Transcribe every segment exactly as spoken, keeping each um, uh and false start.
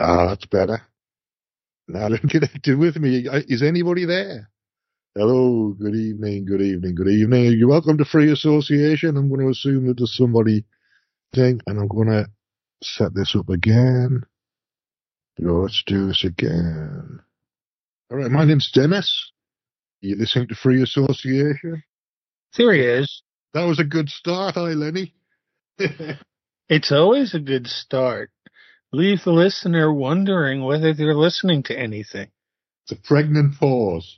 Ah, oh, that's better. Now to connect it with me. Is anybody there? Hello, good evening, good evening, good evening. You're welcome to Free Association. I'm going to assume that there's somebody thing, and I'm going to set this up again. Let's do this again. All right, my name's Dennis. You're listening to Free Association? There he is. That was a good start. Hi, Lenny. It's always a good start. Leave the listener wondering whether they're listening to anything. It's a pregnant pause.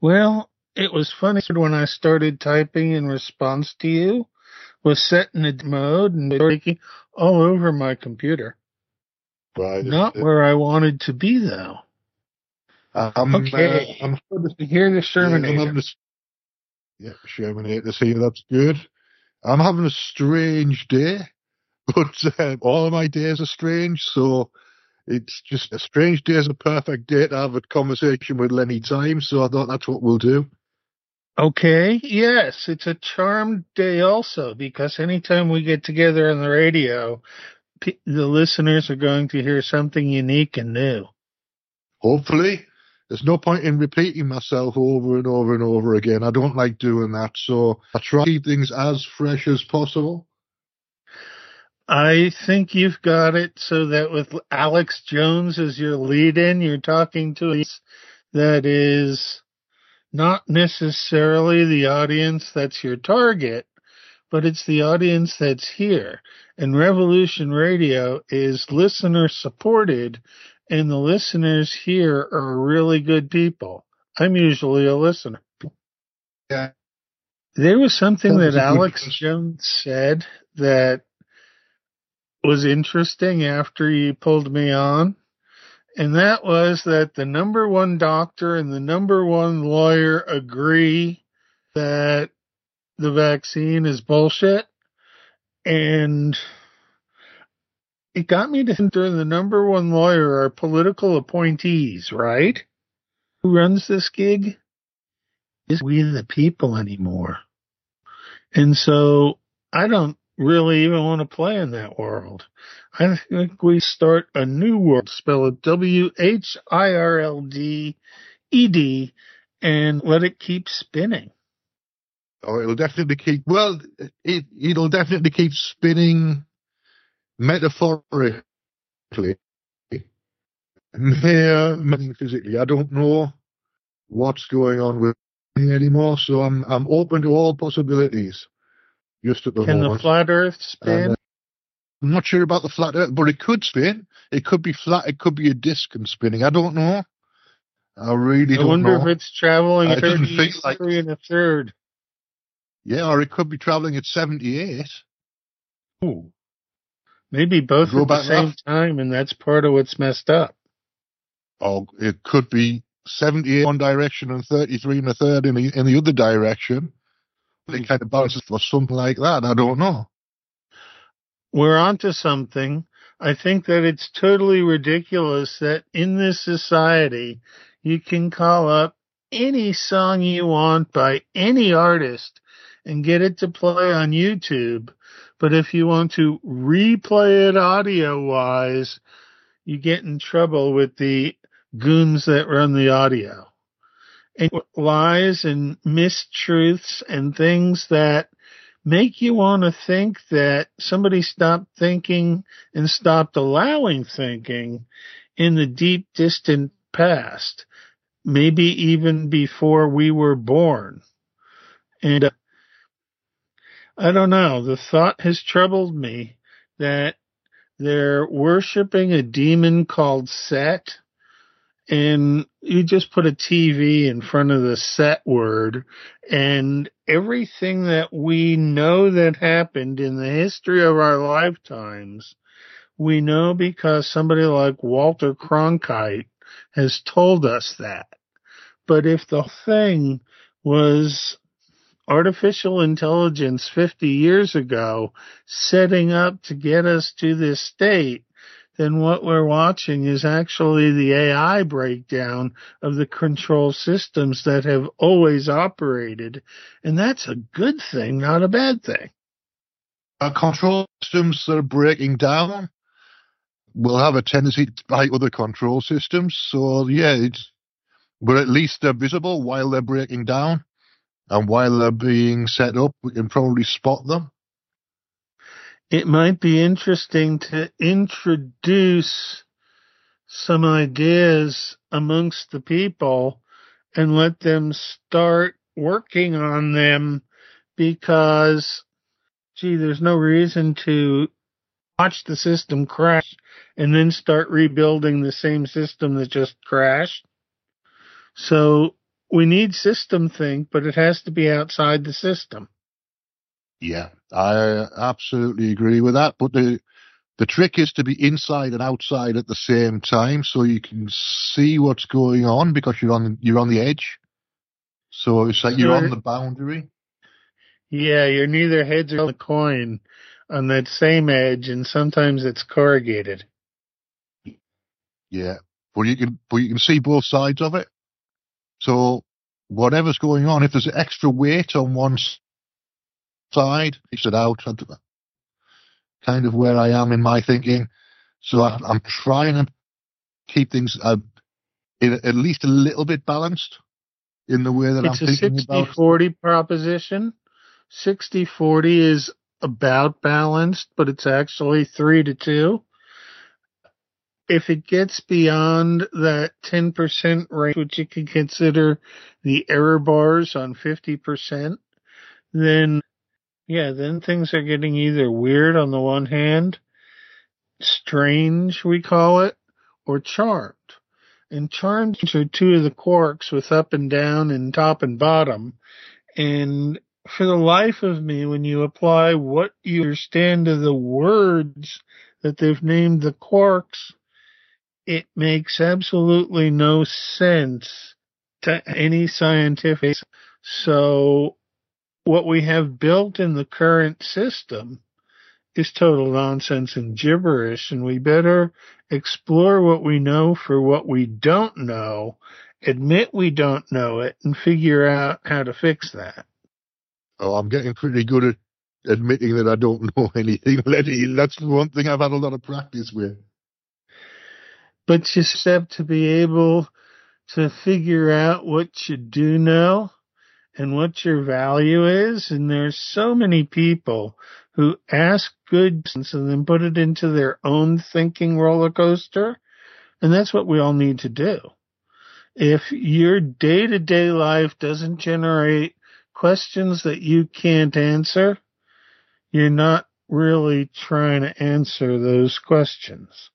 Well, it was funny when I started typing in response to you, was set in a mode and breaking all over my computer. Right. Not it, where I wanted to be, though. I'm, okay. Uh, I'm here to Shermanator. Yeah, this, yeah, Shermanator, see, that's good. I'm having a strange day. But um, all of my days are strange, so it's just a strange day is a perfect day to have a conversation with Lenny Time, so I thought that's what we'll do. Okay, yes, it's a charmed day also, because anytime we get together on the radio, p- the listeners are going to hear something unique and new. Hopefully. There's no point in repeating myself over and over and over again. I don't like doing that, so I try to keep things as fresh as possible. I think you've got it so that with Alex Jones as your lead-in, you're talking to us that is not necessarily the audience that's your target, but it's the audience that's here. And Revolution Radio is listener-supported, and the listeners here are really good people. I'm usually a listener. Yeah. There was something that Alex Jones said that was interesting after you pulled me on, and that was that the number one doctor and the number one lawyer agree that the vaccine is bullshit, and it got me to think the number one lawyer are political appointees, right? Who runs this gig? It's we the people anymore. And so I don't really even want to play in that world. I think we start a new world. Spell it W H I R L D E D and let it keep spinning. or it'll definitely keep, well, it, it'll definitely keep spinning metaphorically, near physically. I don't know what's going on with me anymore, so I'm I'm open to all possibilities. Just at the Can moment. The flat Earth spin? And, uh, I'm not sure about the flat Earth, but it could spin. It could be flat. It could be a disc and spinning. I don't know. I really I don't know. I wonder if it's traveling I thirty-three like, and a third. Yeah, or it could be traveling at seventy-eight. Ooh. Maybe both at the same after. time, and that's part of what's messed up. Oh, it could be seventy-eight in one direction and thirty-three and a third in the, in the other direction. It kind of bounces or something like that. I don't know. We're onto something. I think that it's totally ridiculous that in this society you can call up any song you want by any artist and get it to play on YouTube. But if you want to replay it audio-wise, you get in trouble with the goons that run the audio. And lies and mistruths and things that make you want to think that somebody stopped thinking and stopped allowing thinking in the deep, distant past, maybe even before we were born. And uh, I don't know, the thought has troubled me that they're worshiping a demon called Set, and you just put a T V in front of the Set word, and everything that we know that happened in the history of our lifetimes, we know because somebody like Walter Cronkite has told us that. But if the thing was artificial intelligence fifty years ago setting up to get us to this state, then what we're watching is actually the A I breakdown of the control systems that have always operated. And that's a good thing, not a bad thing. Our control systems that are breaking down will have a tendency to buy other control systems. So, yeah, it's, but at least they're visible while they're breaking down. And while they're being set up, we can probably spot them. It might be interesting to introduce some ideas amongst the people and let them start working on them because, gee, there's no reason to watch the system crash and then start rebuilding the same system that just crashed. So we need system think, but it has to be outside the system. Yeah, I absolutely agree with that. But the the trick is to be inside and outside at the same time, so you can see what's going on because you're on you're on the edge. So it's like you're, you're on the boundary. Yeah, you're neither heads or the coin on that same edge, and sometimes it's corrugated. Yeah, but you can but you can see both sides of it. So whatever's going on, if there's extra weight on one side, side, it's it out, kind of where I am in my thinking. So I, I'm trying to keep things uh, in, at least a little bit balanced in the way that it's I'm thinking about. It's a sixty forty proposition. sixty forty is about balanced, but it's actually three to two. If it gets beyond that ten percent range, which you can consider the error bars on fifty percent, then Yeah, then things are getting either weird on the one hand, strange, we call it, or charmed. And charmed are two of the quarks with up and down and top and bottom. And for the life of me, when you apply what you understand to the words that they've named the quarks, it makes absolutely no sense to any scientific. So what we have built in the current system is total nonsense and gibberish, and we better explore what we know for what we don't know, admit we don't know it, and figure out how to fix that. Oh, I'm getting pretty good at admitting that I don't know anything. That's the one thing I've had a lot of practice with. But you just have to be able to figure out what you do know and what your value is. And there's so many people who ask good questions and then put it into their own thinking roller coaster. And that's what we all need to do. If your day-to-day life doesn't generate questions that you can't answer, you're not really trying to answer those questions.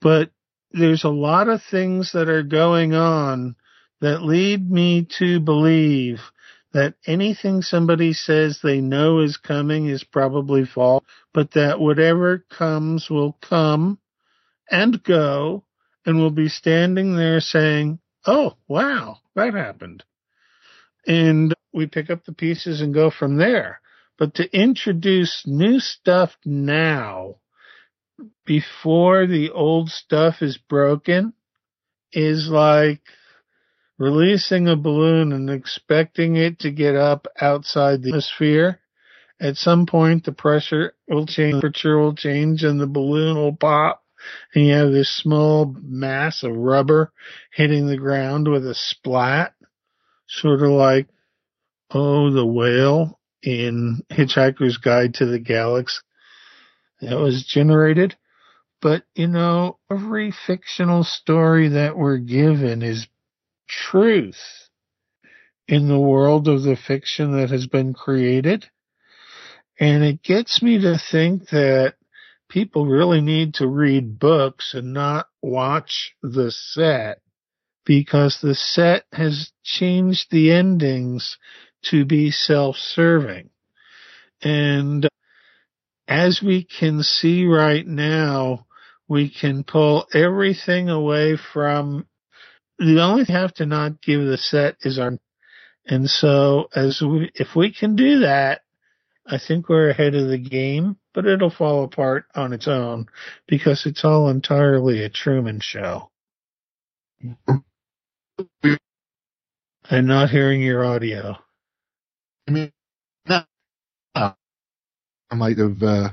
But there's a lot of things that are going on that lead me to believe that anything somebody says they know is coming is probably false, but that whatever comes will come and go, and we'll be standing there saying, oh, wow, that happened. And we pick up the pieces and go from there. But to introduce new stuff now, before the old stuff is broken, is like releasing a balloon and expecting it to get up outside the atmosphere. At some point, the pressure will change, the temperature will change, and the balloon will pop. And you have this small mass of rubber hitting the ground with a splat, sort of like, oh, the whale in Hitchhiker's Guide to the Galaxy. That was generated. But, you know, every fictional story that we're given is truth in the world of the fiction that has been created. And it gets me to think that people really need to read books and not watch the set, because the set has changed the endings to be self-serving. And as we can see right now, we can pull everything away from the only thing we have to not give the set is our. And so as we, if we can do that, I think we're ahead of the game, but it'll fall apart on its own because it's all entirely a Truman Show. I'm not hearing your audio. I mean, no. I might have. Uh...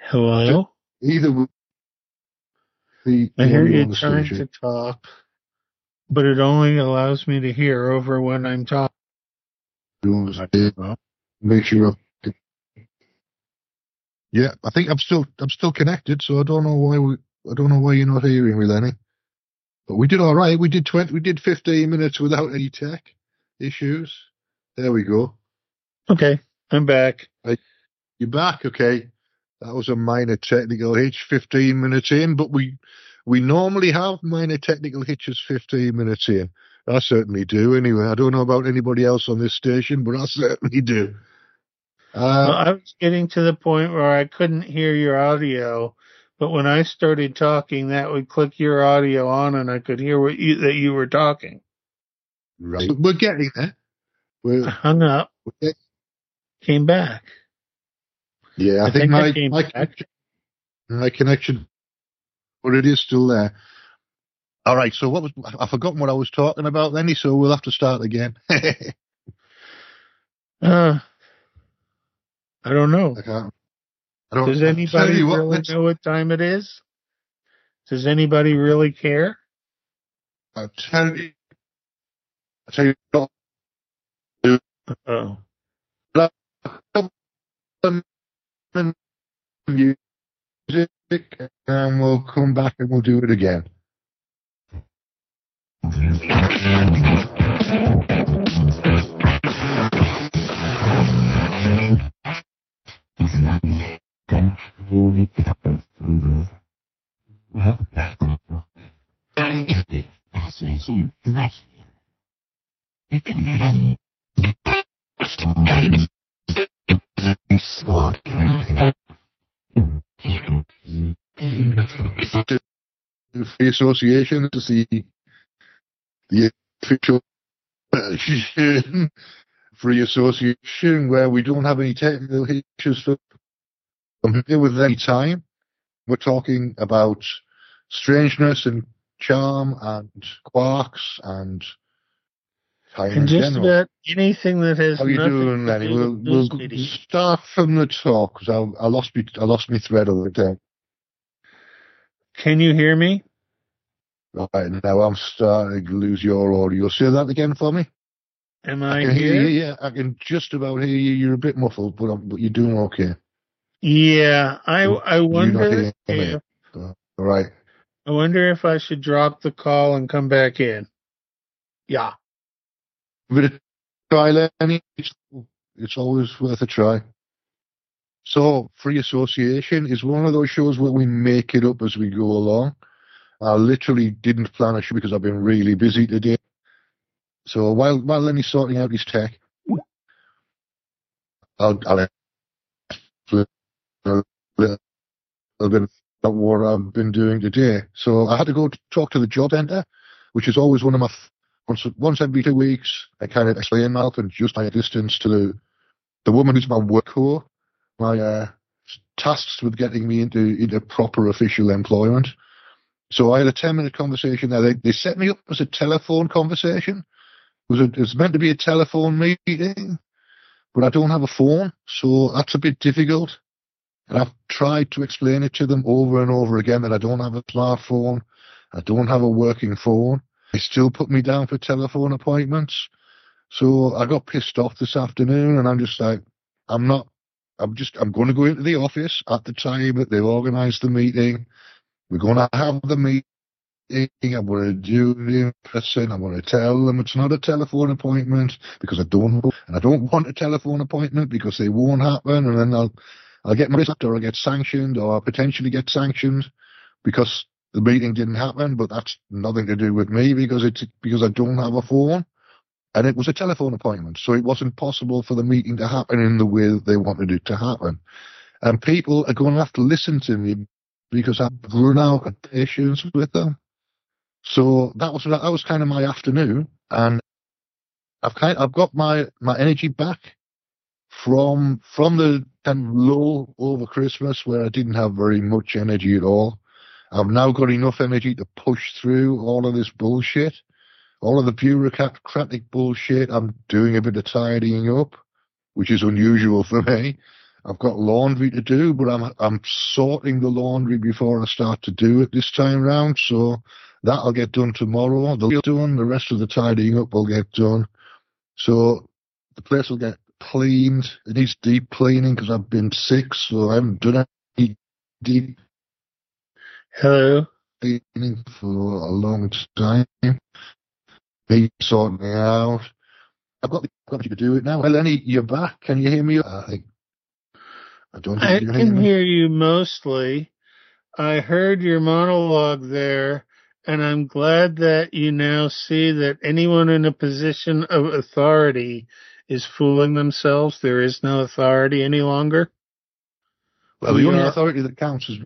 Hello? Either way. The, the I hear you trying station. to talk, but it only allows me to hear over when I'm talking. Make sure. I... Yeah, I think I'm still I'm still connected, so I don't know why we I don't know why you're not hearing me, Lenny. But we did all right. We did twenty. We did fifteen minutes without any tech issues. There we go. Okay, I'm back. Right. You're back, okay? That was a minor technical hitch. Fifteen minutes in, but we we normally have minor technical hitches fifteen minutes in. I certainly do. Anyway, I don't know about anybody else on this station, but I certainly do. Uh, well, I was getting to the point where I couldn't hear your audio, but when I started talking, that would click your audio on, and I could hear what you, that you were talking. Right, we're getting there. We're, I hung up. We're came back. Yeah, I, I think, think my, I my, connection, my connection, but it is still there. All right, so what was I've forgotten what I was talking about, Lenny, so we'll have to start again. uh, I don't know. I can't. I don't, Does anybody what, really know what time it is? Does anybody really care? I'll tell you. I'll tell you. Uh-oh. Music, and we'll come back and we'll do it again. The association is the the official free association where we don't have any technical issues for here with any time. We're talking about strangeness and charm and quarks and time and in just general. About anything that has. How are you doing, Lenny? We'll, we'll start from the top because I, I lost me I lost my thread of the day. Can you hear me? Right, now I'm starting to lose your audio. Say that again for me. Am I, I can here? Hear you, yeah, I can just about hear you. You're a bit muffled, but I'm, but you're doing okay. Yeah, I I wonder if, all right. I wonder if I should drop the call and come back in. Yeah. Give it a try, Lenny. It's, it's always worth a try. So, Free Association is one of those shows where we make it up as we go along. I literally didn't plan a show because I've been really busy today. So while while Lenny's sorting out his tech, I'll I'll explain a little bit about what I've been doing today. So I had to go to talk to the job centre, which is always one of my f- once once every two weeks. I kind of explain myself and just my existence to the the woman who's my workhorse. My uh, tasks with getting me into, into proper official employment. So I had a ten-minute conversation there. They, they set me up as a telephone conversation. It was, a, it was meant to be a telephone meeting, but I don't have a phone, so that's a bit difficult. And I've tried to explain it to them over and over again that I don't have a smartphone, I don't have a working phone. They still put me down for telephone appointments. So I got pissed off this afternoon, and I'm just like, I'm not... I'm just, I'm going to go into the office at the time that they've organised the meeting. We're going to have the meeting. I'm going to do the in-person. I'm going to tell them it's not a telephone appointment because I don't, and I don't want a telephone appointment because they won't happen. And then I'll, I'll get my wrist or I'll get sanctioned or I'll potentially get sanctioned because the meeting didn't happen, but that's nothing to do with me because it's, because I don't have a phone. And it was a telephone appointment, so it wasn't possible for the meeting to happen in the way that they wanted it to happen. And people are going to have to listen to me because I've run out of patience with them. So that was that was kind of my afternoon, and I've kind I've got my, my energy back from from the lull over Christmas where I didn't have very much energy at all. I've now got enough energy to push through all of this bullshit. All of the bureaucratic bullshit. I'm doing a bit of tidying up, which is unusual for me. I've got laundry to do, but I'm I'm sorting the laundry before I start to do it this time round. So that'll get done tomorrow. The done. The rest of the tidying up will get done. So the place will get cleaned. It needs deep cleaning because I've been sick, so I haven't done any deep Hello. cleaning for a long time. Be sorting me out. I've got the ability to do it now. Well, Lenny, you're back. Can you hear me? I think I don't. Think I you're can hear you mostly. I heard your monologue there, and I'm glad that you now see that anyone in a position of authority is fooling themselves. There is no authority any longer. Well, we the only are, authority that counts is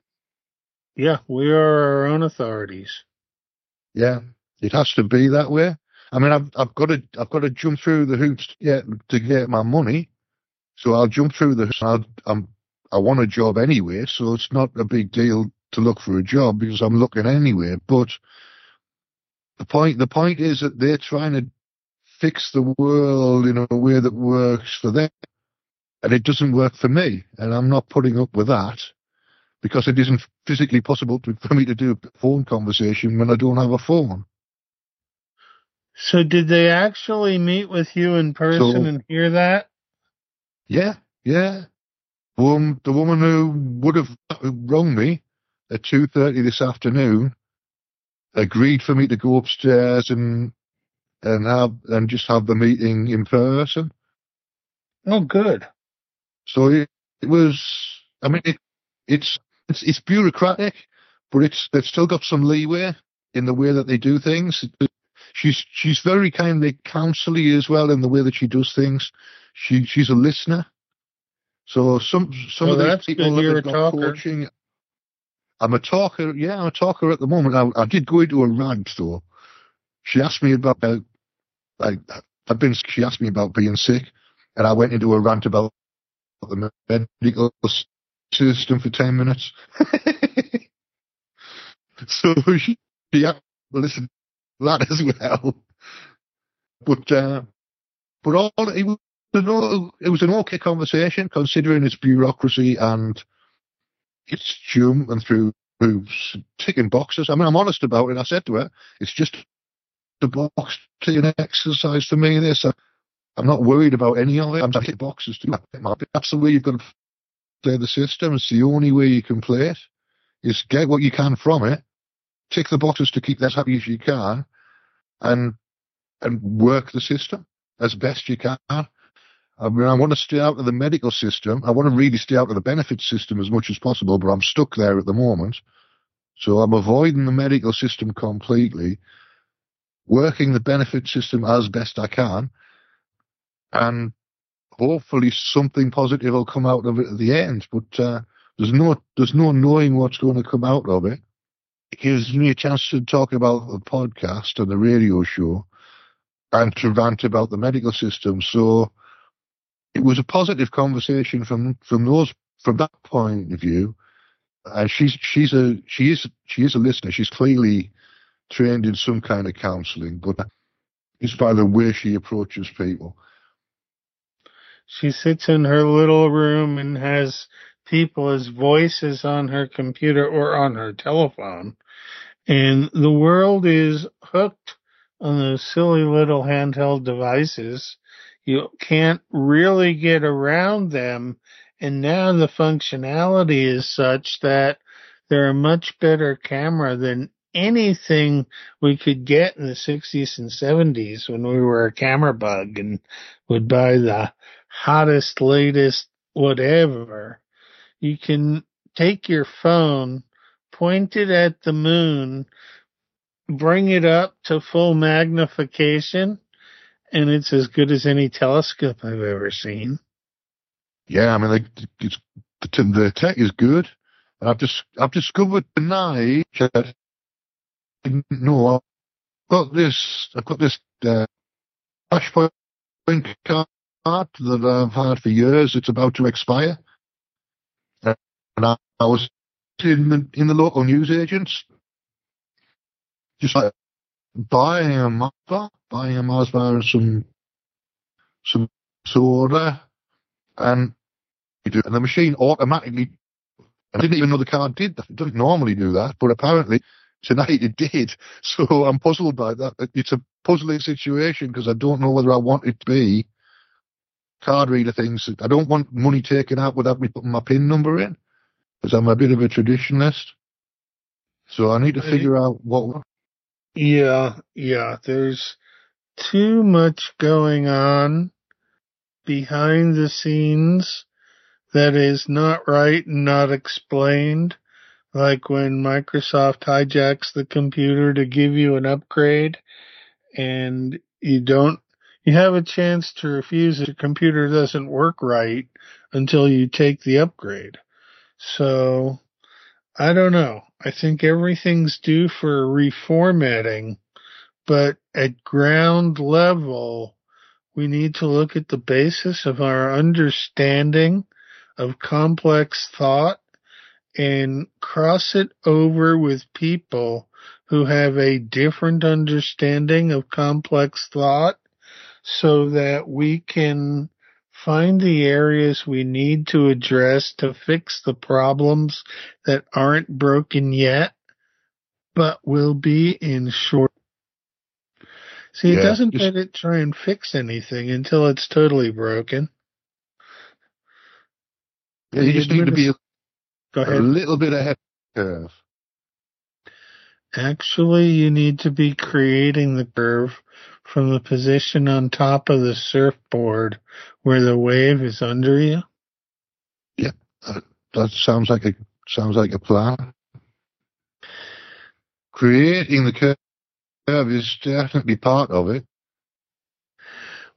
yeah, we are our own authorities. Yeah, it has to be that way. I mean, I've I've got to I've got to jump through the hoops to get, to get my money, so I'll jump through the hoops. I'll, I'm I want a job anyway, so it's not a big deal to look for a job because I'm looking anyway. But the point the point is that they're trying to fix the world in a way that works for them, and it doesn't work for me, and I'm not putting up with that because it isn't physically possible to, for me to do a phone conversation when I don't have a phone. So did they actually meet with you in person so, and hear that? Yeah, yeah. Um, the woman who would have rung me at two thirty this afternoon agreed for me to go upstairs and and have and just have the meeting in person. Oh, good. So it, it was. I mean, it, it's it's it's bureaucratic, but it's they've still got some leeway in the way that they do things. It, She's she's very kindly counselly as well in the way that she does things. She she's a listener. So some some oh, of the people that have got coaching, I'm a talker. Yeah, I'm a talker at the moment. I, I did go into a rant though. She asked me about uh, like I've been. She asked me about being sick, and I went into a rant about the medical system for ten minutes. So she yeah, listen. That as well, but uh, but all it was, an, it was an okay conversation considering its bureaucracy and its doom and through boobs, ticking boxes. I mean, I'm honest about it. I said to her, it's just a box ticking exercise for me, this. I, I'm not worried about any of it. I'm ticking boxes too. That's the way you've got to play the system. It's the only way you can play it, is get what you can from it, tick the boxes to keep them as happy as you can, and and work the system as best you can. I mean, I want to stay out of the medical system. I want to really stay out of the benefits system as much as possible, but I'm stuck there at the moment. So I'm avoiding the medical system completely, working the benefit system as best I can, and hopefully something positive will come out of it at the end. But uh, there's no there's no knowing what's going to come out of it. It gives me a chance to talk about the podcast and the radio show and to rant about the medical system. So it was a positive conversation from from those from that point of view. And she's she's a she is she is a listener. She's clearly trained in some kind of counselling, but it's by the way she approaches people. She sits in her little room and has people's voices on her computer or on her telephone, and the world is hooked on those silly little handheld devices. You can't really get around them, and now the functionality is such that they're a much better camera than anything we could get in the sixties and seventies when we were a camera bug and would buy the hottest, latest, whatever. You can take your phone, point it at the moon, bring it up to full magnification, and it's as good as any telescope I've ever seen. Yeah, I mean, like, it's, the, the tech is good. And I've just I've discovered tonight that I didn't know I've got this I've got this uh, Flashpoint card that I've had for years. It's about to expire, and I, I was in the in the local newsagents, just like buying a Mars bar, buying a Mars bar and some some soda, and and the machine automatically. And I didn't even know the card did that. It doesn't normally do that, but apparently tonight it did. So I'm puzzled by that. It's a puzzling situation because I don't know whether I want it to be card reader things. I don't want money taken out without me putting my PIN number in, because I'm a bit of a traditionalist. So I need to figure out what. Yeah, yeah, there's too much going on behind the scenes that is not right and not explained, like when Microsoft hijacks the computer to give you an upgrade and you don't, you have a chance to refuse if your computer doesn't work right until you take the upgrade. So, I don't know. I think everything's due for reformatting, but at ground level, we need to look at the basis of our understanding of complex thought and cross it over with people who have a different understanding of complex thought so that we can find the areas we need to address to fix the problems that aren't broken yet, but will be in short. See, yeah, it doesn't let it try and fix anything until it's totally broken. Yeah, you just need to be a, go ahead. a little bit ahead of the curve. Actually, you need to be creating the curve from the position on top of the surfboard where the wave is under you. Yeah, that, that sounds like a sounds like a plan. Creating the curve is definitely part of it.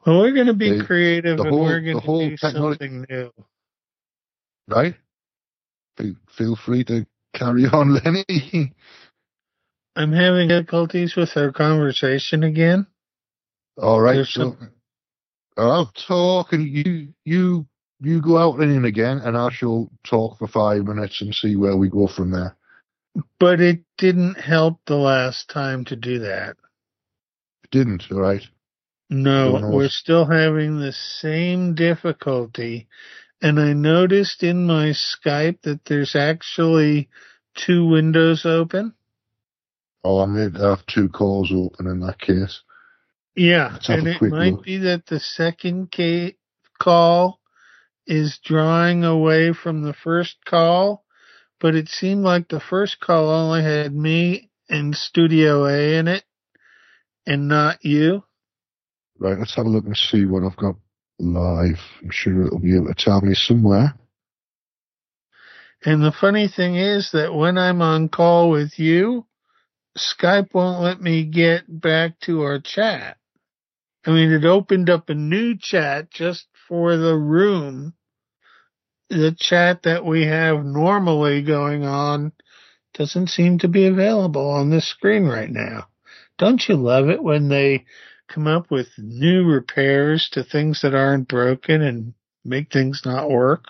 Well, we're going to be the, creative the and whole, we're going to do something new. Right? Feel free to carry on, Lenny. I'm having difficulties with our conversation again. All right. So some... I'll talk and you you you go out and in again, and I shall talk for five minutes and see where we go from there. But it didn't help the last time to do that. It didn't, all right. No, we're what's... still having the same difficulty. And I noticed in my Skype that there's actually two windows open? Oh, I need to have two cores open in that case. Yeah, and it might look. be that the second ca- call is drawing away from the first call, but it seemed like the first call only had me and Studio A in it and not you. Right, let's have a look and see what I've got live. I'm sure it'll be able to tell me somewhere. And the funny thing is that when I'm on call with you, Skype won't let me get back to our chat. I mean, it opened up a new chat just for the room. The chat that we have normally going on doesn't seem to be available on this screen right now. Don't you love it when they come up with new repairs to things that aren't broken and make things not work?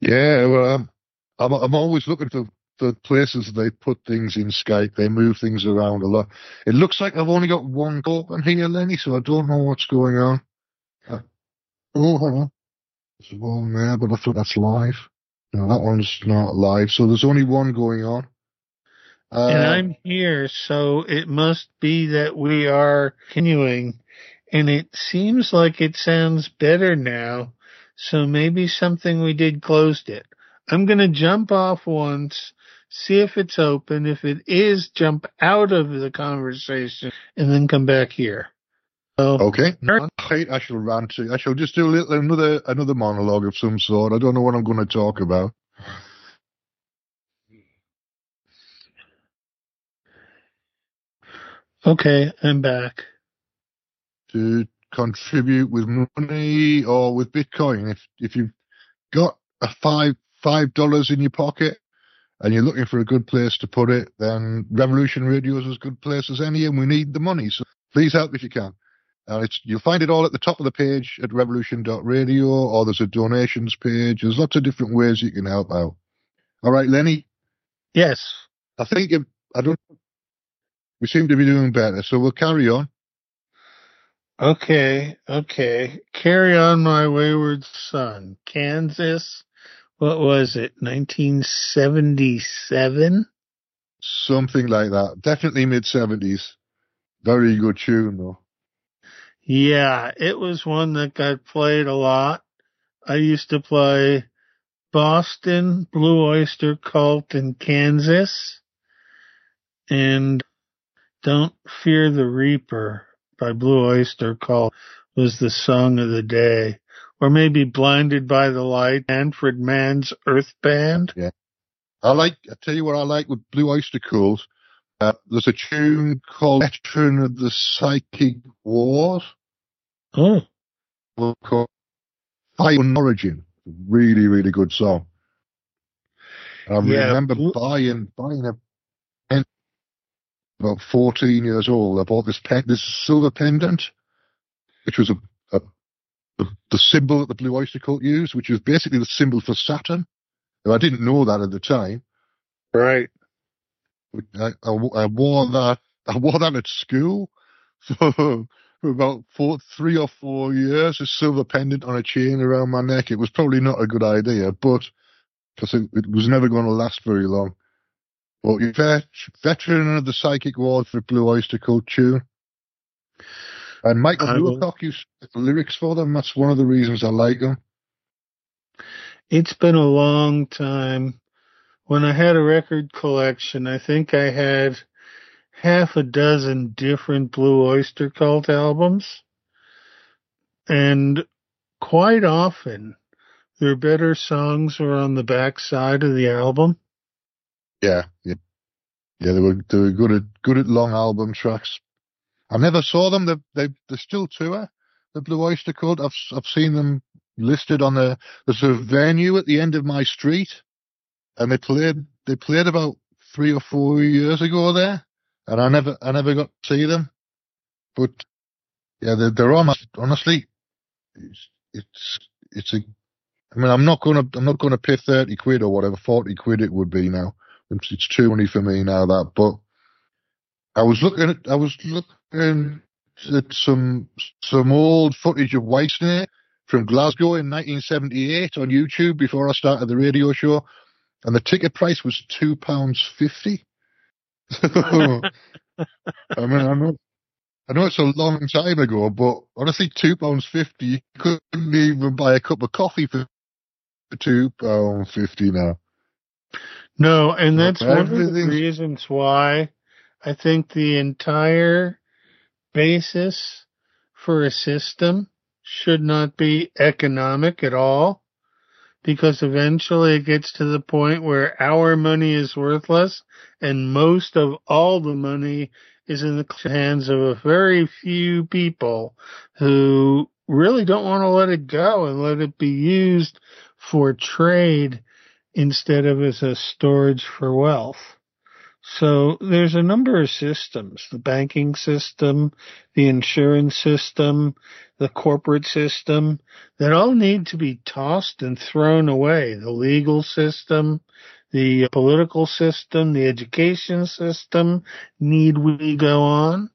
Yeah, well, um, I'm, I'm always looking for the places they put things in Skype. They move things around a lot. It looks like I've only got one call on here, Lenny, so I don't know what's going on. Uh, oh, hang on. There's one there, but I thought that's live. No, that one's not live, so there's only one going on. Uh, and I'm here, so it must be that we are continuing, and it seems like it sounds better now, so maybe something we did closed it. I'm going to jump off once, see if it's open. If it is, jump out of the conversation and then come back here. So, okay. I shall rant. I shall just do a little, another another monologue of some sort. I don't know what I'm going to talk about. Okay, I'm back. To contribute with money or with Bitcoin. If if you've got a five five dollars in your pocket and you're looking for a good place to put it, then Revolution Radio is as good a place as any, and we need the money. So please help if you can. Uh, it's, you'll find it all at the top of the page at revolution dot radio, or there's a donations page. There's lots of different ways you can help out. All right, Lenny? Yes. I think if, I don't. We seem to be doing better, so we'll carry on. Okay, okay. Carry on, my wayward son. Kansas, what was it, nineteen seventy-seven? Something like that. Definitely mid-seventies. Very good tune, though. Yeah, it was one that got played a lot. I used to play Boston, Blue Oyster Cult in Kansas, and Don't Fear the Reaper by Blue Oyster Cult was the song of the day. Or maybe Blinded by the Light, Manfred Mann's Earth Band. Yeah. I like, I tell you what I like with Blue Oyster Cult. Uh, there's a tune called Veteran of the Psychic Wars. Oh. Called Fire and Origin. Really, really good song. And I yeah, remember Blue- buying, buying a about fourteen years old, I bought this pe- this silver pendant, which was a, a, a the symbol that the Blue Oyster Cult used, which was basically the symbol for Saturn. Now, I didn't know that at the time. Right. I, I, I wore that. I wore that at school. So for about four, three or four years, a silver pendant on a chain around my neck. It was probably not a good idea, but because it, it was never going to last very long. Well, you vet, Veteran of the Psychic Wars for Blue Oyster Cult tune. And Michael Bluecock used the lyrics for them. That's one of the reasons I like them. It's been a long time. When I had a record collection, I think I had half a dozen different Blue Oyster Cult albums. And quite often, their better songs were on the back side of the album. Yeah, yeah, yeah. They were they were good at good at long album tracks. I never saw them. They they they're still tour, the Blue Oyster Cult. I've I've seen them listed on the there's a venue at the end of my street, and they played they played about three or four years ago there, and I never I never got to see them. But yeah, they're, they're almost honestly, it's it's, it's a. I mean, I'm not gonna I'm not gonna pay thirty quid or whatever forty quid it would be now. It's too many for me now, that, but I was looking at I was looking at some some old footage of Whitesnake from Glasgow in nineteen seventy-eight on YouTube before I started the radio show, And the ticket price was two pounds fifty. I mean, I know, I know it's a long time ago, but honestly, two pounds fifty, you couldn't even buy a cup of coffee for two pounds fifty now. No, and that's one of the reasons why I think the entire basis for a system should not be economic at all, because eventually it gets to the point where our money is worthless and most of all the money is in the hands of a very few people who really don't want to let it go and let it be used for trade instead of as a storage for wealth. So there's a number of systems, the banking system, the insurance system, the corporate system, that all need to be tossed and thrown away. The legal system, the political system, the education system, need we go on?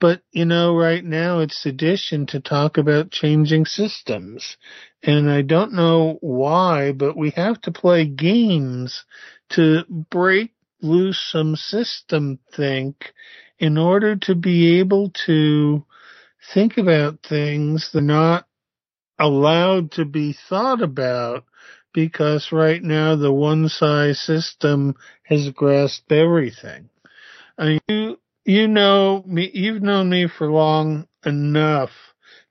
But, you know, right now it's sedition to talk about changing systems. And I don't know why, but we have to play games to break lose some system think in order to be able to think about things that are not allowed to be thought about, because right now the one-size system has grasped everything. I mean, you, you know me, you've known me for long enough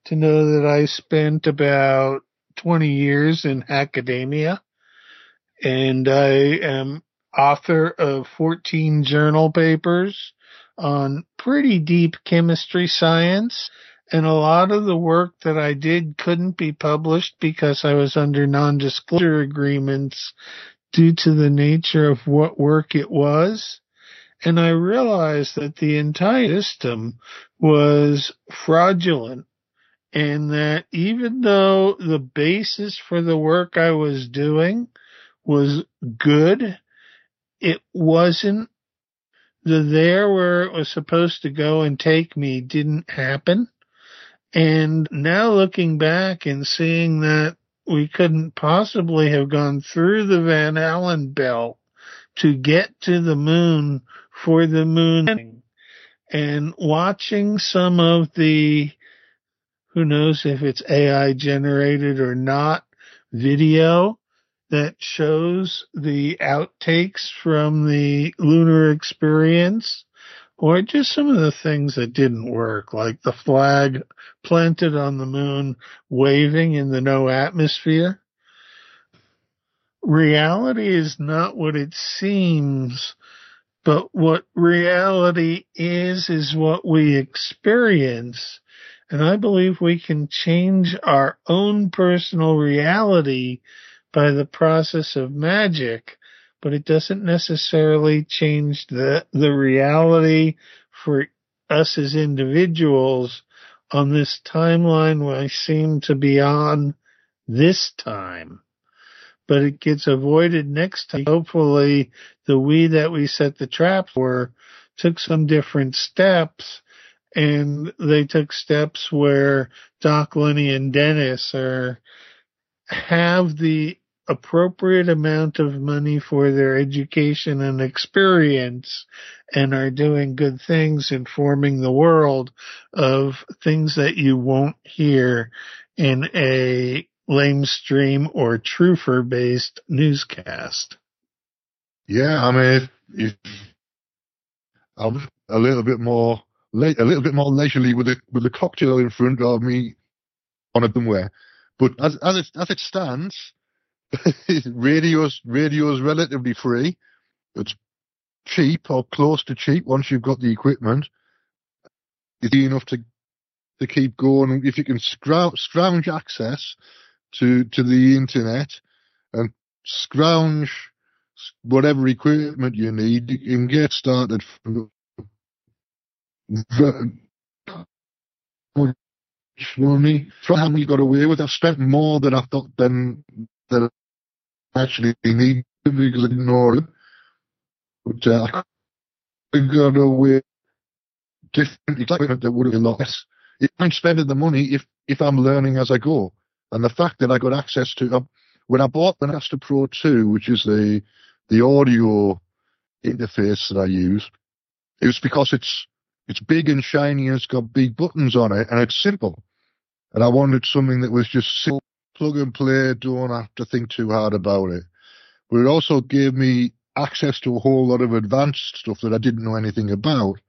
to know that I spent about twenty years in academia, and I am author of fourteen journal papers on pretty deep chemistry science, and a lot of the work that I did couldn't be published because I was under non-disclosure agreements due to the nature of what work it was. And I realized that the entire system was fraudulent, and that even though the basis for the work I was doing was good, it wasn't the there where it was supposed to go and take me didn't happen. And now looking back and seeing that we couldn't possibly have gone through the Van Allen belt to get to the moon for the moon, and watching some of the, who knows if it's A I generated or not, video that shows the outtakes from the lunar experience, or just some of the things that didn't work, like the flag planted on the moon waving in the no atmosphere. Reality is not what it seems, but what reality is, is what we experience. And I believe we can change our own personal reality by the process of magic, but it doesn't necessarily change the, the reality for us as individuals on this timeline where I seem to be on this time. But it gets avoided next time. Hopefully the we that we set the trap for took some different steps, and they took steps where Doc, Lenny, and Dennis are have the appropriate amount of money for their education and experience, and are doing good things, informing the world of things that you won't hear in a lamestream or truther-based newscast. Yeah, I mean, if, if I'm a little bit more le- a little bit more leisurely with a with a cocktail in front of me on a somewhere. But as as it, as it stands, radio's radio's relatively free. It's cheap or close to cheap once you've got the equipment. It's easy enough to to keep going. If you can scrou- scrounge access to to the internet and scrounge whatever equipment you need, you can get started from the, money. From how we got away with, I've spent more than I thought than that I actually needed because I didn't know it. But uh, I got away different equipment that would have been lost. I'm spending the money if if I'm learning as I go, and the fact that I got access to, when I bought the Nacaster Pro two, which is the the audio interface that I use, it was because it's it's big and shiny and it's got big buttons on it and it's simple. And I wanted something that was just simple, plug and play, don't have to think too hard about it. But it also gave me access to a whole lot of advanced stuff that I didn't know anything about,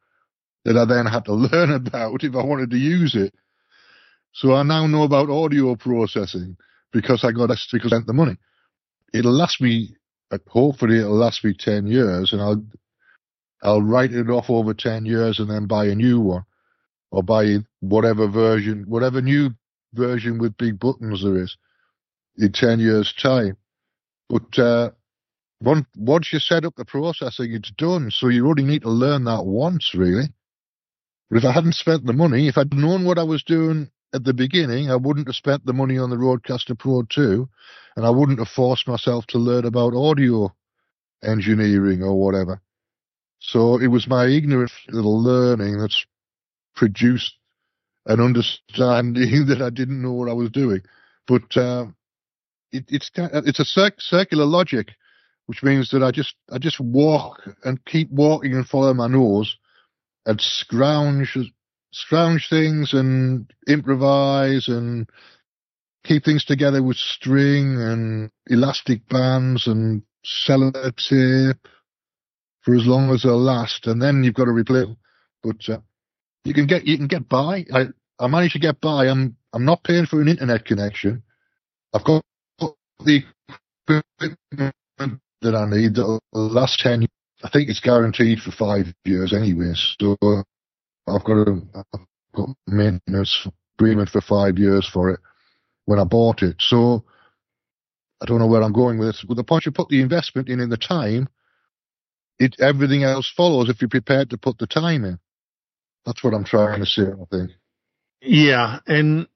that I then had to learn about if I wanted to use it. So I now know about audio processing because I got because I spent the money. It'll last me, hopefully it'll last me ten years, and I'll I'll write it off over ten years and then buy a new one, or buy whatever version, whatever new version with big buttons there is in ten years' time. But uh, once, once you set up the processing, it's done. So you only need to learn that once, really. But if I hadn't spent the money, if I'd known what I was doing at the beginning, I wouldn't have spent the money on the Rodecaster Pro two, and I wouldn't have forced myself to learn about audio engineering or whatever. So it was my ignorant little learning that's produced an understanding that I didn't know what I was doing. But uh, it, it's it's a circ circular logic, which means that I just I just walk and keep walking and follow my nose and scrounge scrounge things and improvise and keep things together with string and elastic bands and sellotape for as long as they'll last, and then you've got to replace them. But uh, you can get you can get by. I I managed to get by. I'm I'm not paying for an internet connection. I've got the equipment that I need that will last ten years. I think it's guaranteed for five years anyway. So I've got a I've got a maintenance agreement for five years for it when I bought it. So I don't know where I'm going with this. But the point you put the investment in in the time, it everything else follows if you're prepared to put the time in. That's what I'm trying to say, I think. Yeah, and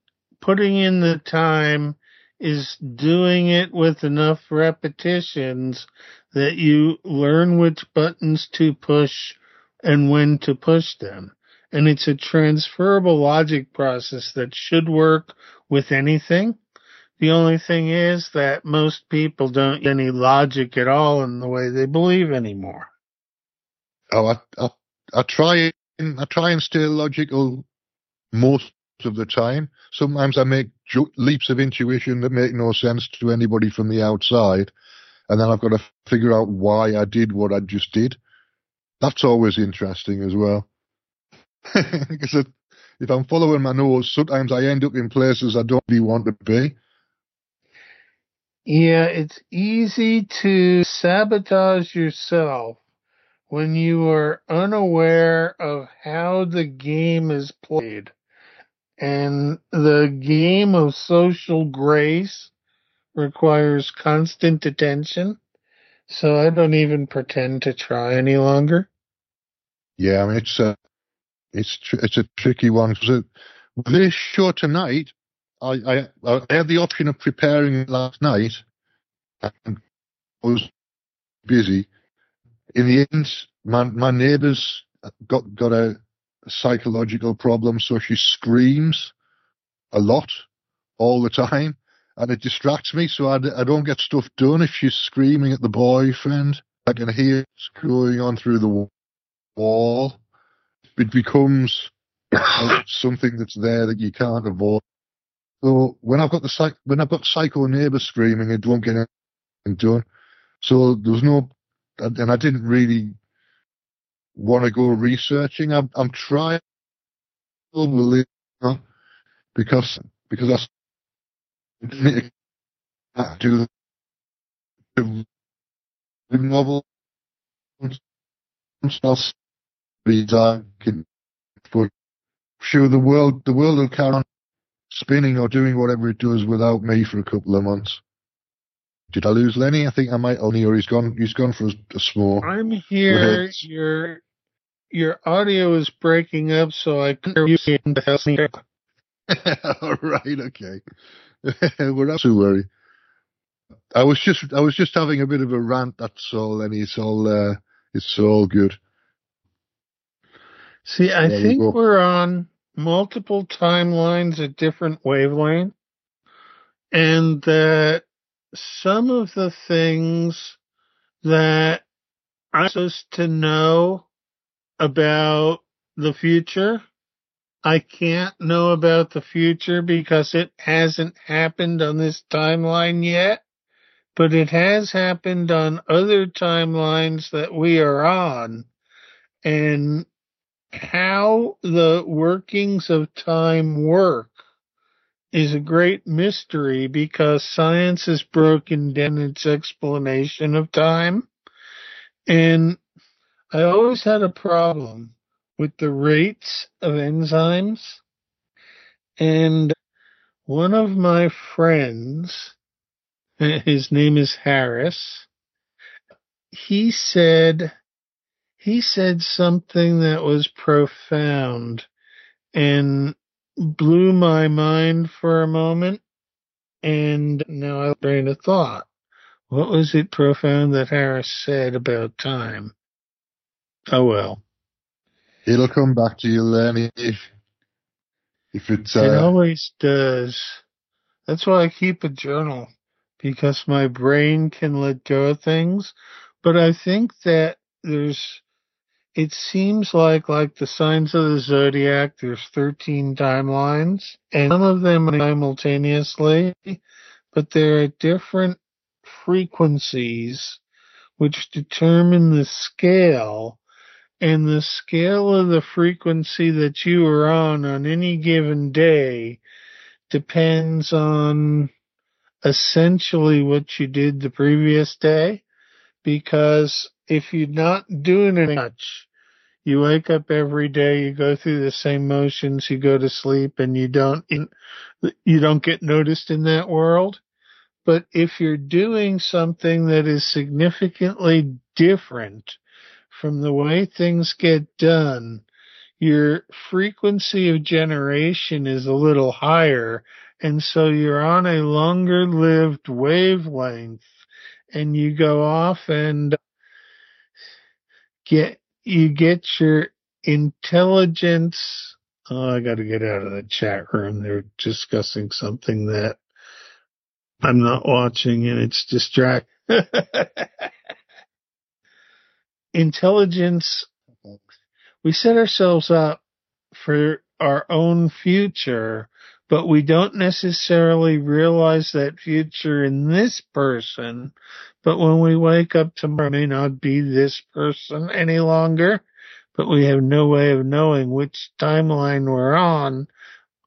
putting in the time is doing it with enough repetitions that you learn which buttons to push and when to push them. And it's a transferable logic process that should work with anything. The only thing is that most people don't use any logic at all in the way they believe anymore. Oh, I, I, I try and I try and stay logical most of the time. Sometimes I make leaps of intuition that make no sense to anybody from the outside, and then I've got to figure out why I did what I just did. That's always interesting as well. Because if I'm following my nose, sometimes I end up in places I don't really want to be. Yeah, it's easy to sabotage yourself when you are unaware of how the game is played. And the game of social grace requires constant attention, so I don't even pretend to try any longer. Yeah, I mean, it's a, it's tr it's a tricky one. So this show tonight, I, I, I had the option of preparing last night, and I was busy. In the end, my, my neighbour's got, got a psychological problem, so she screams a lot all the time, and it distracts me, so I, I don't get stuff done if she's screaming at the boyfriend. I can hear it's going on through the wall. It becomes uh, something that's there that you can't avoid. So when I've got the psych when I've got psycho neighbour screaming, it won't get anything done. So there was no, and I didn't really want to go researching. I'm I'm trying, because because I do the novel stuff. I can, but sure the world the world will carry on spinning or doing whatever it does without me for a couple of months. Did I lose Lenny? I think I might only, or he's gone. He's gone for a, a small. I'm here. Hit. Your your audio is breaking up, so I can't hear you. All right, okay. We're not too worried. I was just I was just having a bit of a rant. That's all, Lenny. It's all uh, it's all good. See, I there think we're on multiple timelines at different wavelengths, and that some of the things that I'm supposed to know about the future, I can't know about the future because it hasn't happened on this timeline yet, but it has happened on other timelines that we are on. And how the workings of time work is a great mystery because science has broken down its explanation of time. And I always had a problem with the rates of enzymes. And one of my friends, his name is Harris, he said, he said something that was profound and blew my mind for a moment. And now I've brain of thought. What was it profound that Harris said about time? Oh, well. It'll come back to you, Lenny, if, if it's... Uh... It always does. That's why I keep a journal, because my brain can let go of things. But I think that there's... It seems like, like the signs of the zodiac, there's thirteen timelines, and some of them are simultaneously, but there are different frequencies which determine the scale. And the scale of the frequency that you are on on any given day depends on essentially what you did the previous day. Because if you're not doing it much, you wake up every day, you go through the same motions, you go to sleep, and you don't you don't get noticed in that world. But if you're doing something that is significantly different from the way things get done, your frequency of generation is a little higher, and so you're on a longer-lived wavelength, and you go off and get you get your intelligence. Oh, I got to get out of the chat room. They're discussing something that I'm not watching, and it's distracting. Intelligence, we set ourselves up for our own future, but we don't necessarily realize that future in this person. But when we wake up tomorrow, it may not be this person any longer, but we have no way of knowing which timeline we're on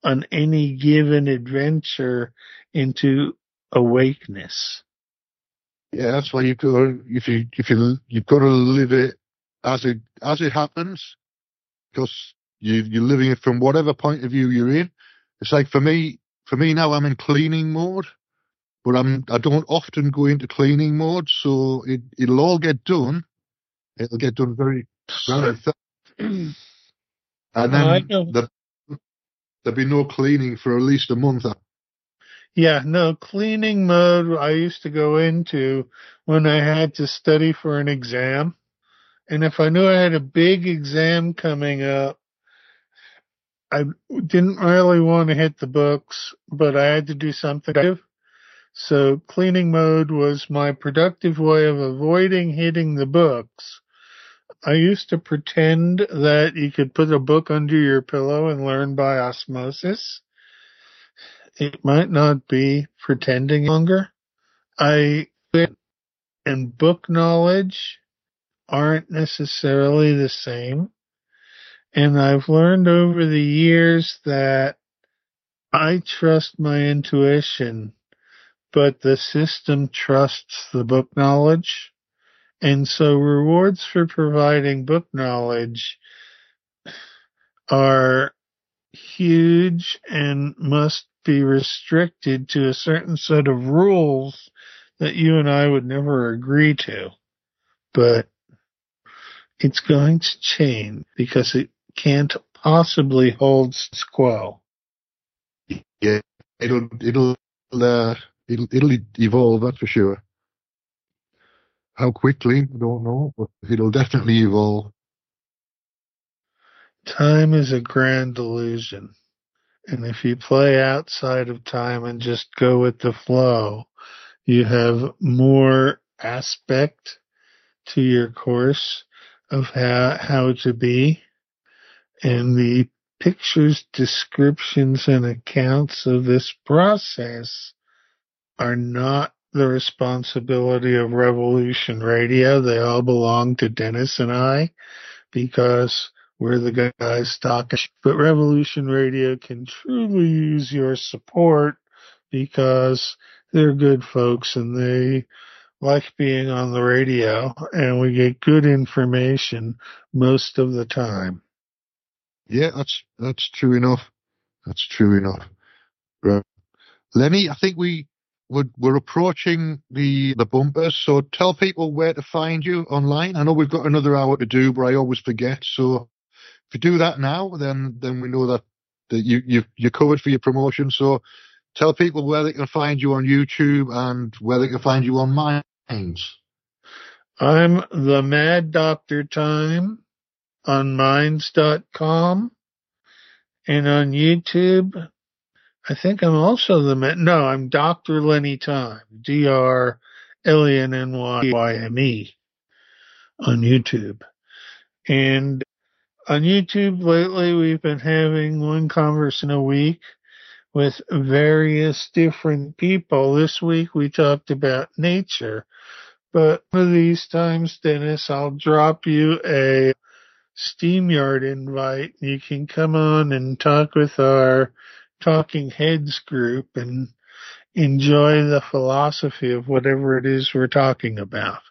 on any given adventure into awakeness. Yeah, that's why you've got to, if you if you you've got to live it as it as it happens, because you you're living it from whatever point of view you're in. It's like for me for me now I'm in cleaning mode, but I'm I don't often go into cleaning mode, so it it'll all get done. It'll get done very very fast. And then no, there, there'll be no cleaning for at least a month. Yeah, no, cleaning mode I used to go into when I had to study for an exam. And if I knew I had a big exam coming up, I didn't really want to hit the books, but I had to do something productive. So cleaning mode was my productive way of avoiding hitting the books. I used to pretend that you could put a book under your pillow and learn by osmosis. It might not be pretending longer. I and book knowledge aren't necessarily the same. And I've learned over the years that I trust my intuition, but the system trusts the book knowledge. And so rewards for providing book knowledge are huge and must be restricted to a certain set of rules that you and I would never agree to. But it's going to change because it can't possibly hold status quo. Yeah, it'll it'll uh, it'll it'll evolve, that's for sure. How quickly, I don't know, but it'll definitely evolve. Time is a grand illusion. And if you play outside of time and just go with the flow, You have more aspect to your course of how, how to be, and the pictures, descriptions, and accounts of this process are not the responsibility of Revolution Radio. They all belong to Dennis and I because we're the guys talking. But Revolution Radio can truly use your support because they're good folks and they like being on the radio, and we get good information most of the time. Yeah, that's that's true enough. That's true enough. Right. Lenny, I think we we're, we're approaching the the bumpers, so tell people where to find you online. I know we've got another hour to do, but I always forget. So if you do that now, then then we know that that you you you're covered for your promotion. So tell people where they can find you on YouTube and where they can find you on Minds. I'm the Mad Doctor Time on minds dot com and on YouTube. I think I'm also the Mad. No, I'm Doctor Lenny Time, D R L E N N Y Y M E on YouTube. And on YouTube lately, we've been having one conversation a week with various different people. This week we talked about nature, but one of these times, Dennis, I'll drop you a SteamYard invite. You can come on and talk with our Talking Heads group and enjoy the philosophy of whatever it is we're talking about.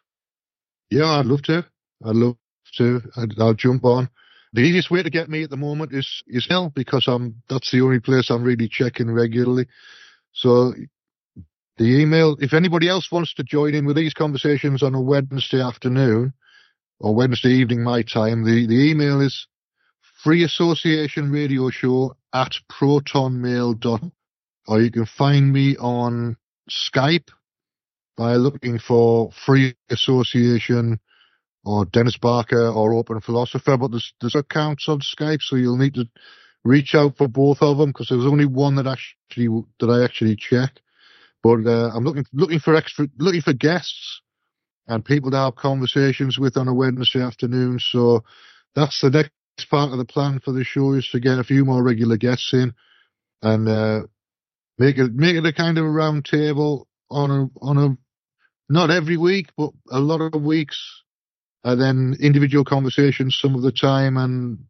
Yeah, I'd love to. I'd love to. I'll jump on. The easiest way to get me at the moment is is email, because I'm that's the only place I'm really checking regularly. So the email. If anybody else wants to join in with these conversations on a Wednesday afternoon or Wednesday evening my time, the the email is Free Association Radio Show at protonmail dot com, or you can find me on Skype by looking for Free Association or Dennis Barker or Open Philosopher, but there's, there's accounts on Skype, so you'll need to reach out for both of them because there was only one that actually that I actually checked. But uh, I'm looking looking for extra looking for guests and people to have conversations with on a Wednesday afternoon. So that's the next part of the plan for the show, is to get a few more regular guests in and uh, make it make it a kind of a round table on a on a not every week, but a lot of weeks. And then individual conversations some of the time, and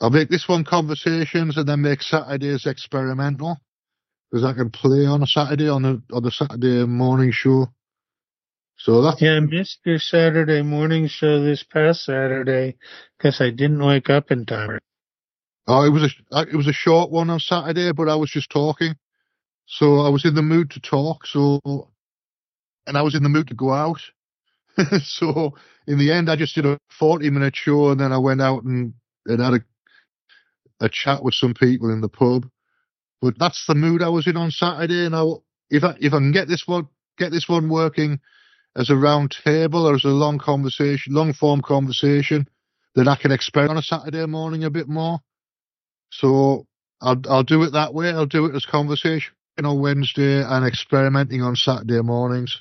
I'll make this one conversations and then make Saturdays experimental, because I can play on a Saturday on the on the Saturday morning show. So that yeah, I missed your Saturday morning show this past Saturday because I didn't wake up in time. Oh, it was a it was a short one on Saturday, but I was just talking, so I was in the mood to talk. So, and I was in the mood to go out. So in the end, I just did a forty-minute show, and then I went out and, and had a, a chat with some people in the pub. But that's the mood I was in on Saturday. And I, if I if I can get this one get this one working as a round table or as a long conversation, long form conversation, then I can experiment on a Saturday morning a bit more. So I'll I'll do it that way. I'll do it as conversation on Wednesday and experimenting on Saturday mornings.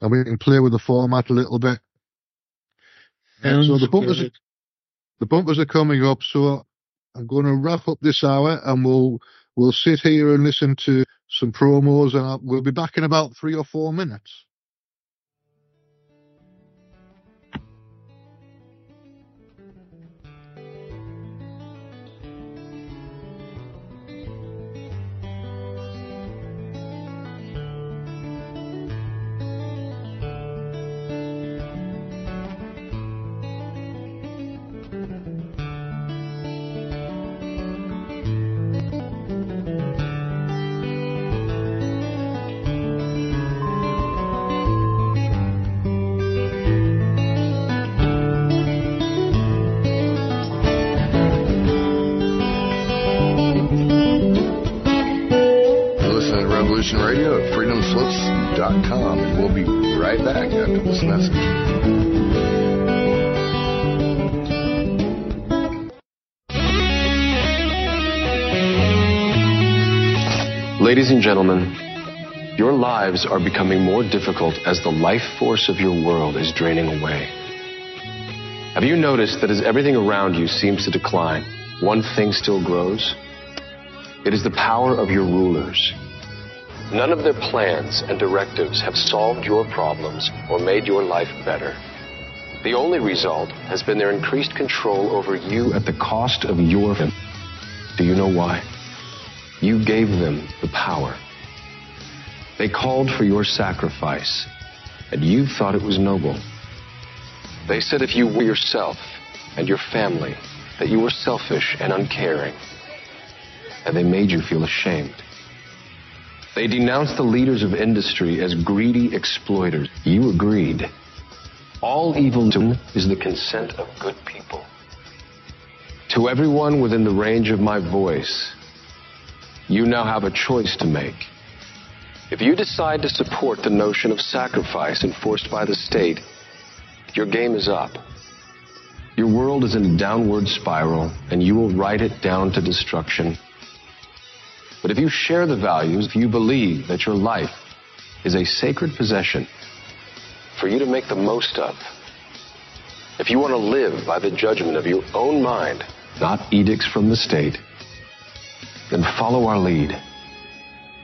And we can play with the format a little bit. And so the bumpers, are, the bumpers are coming up. So I'm going to wrap up this hour, and we'll we'll sit here and listen to some promos, and I'll, we'll be back in about three or four minutes. Ladies and gentlemen, Your lives are becoming more difficult as the life force of your world is draining away. Have you noticed that as everything around you seems to decline, one thing still grows? It is the power of your rulers. None of their plans and directives have solved your problems or made your life better. The only result has been their increased control over you at the cost of your family. Do you know why? You gave them the power. They called for your sacrifice, and you thought it was noble. They said if you were yourself and your family, that you were selfish and uncaring, and they made you feel ashamed. They denounced the leaders of industry as greedy exploiters. You agreed. All evil is the consent of good people. To everyone within the range of my voice, you now have a choice to make. If you decide to support the notion of sacrifice enforced by the state, your game is up. Your world is in a downward spiral, and you will ride it down to destruction. But if you share the values, if you believe that your life is a sacred possession for you to make the most of, if you want to live by the judgment of your own mind, not edicts from the state, then follow our lead.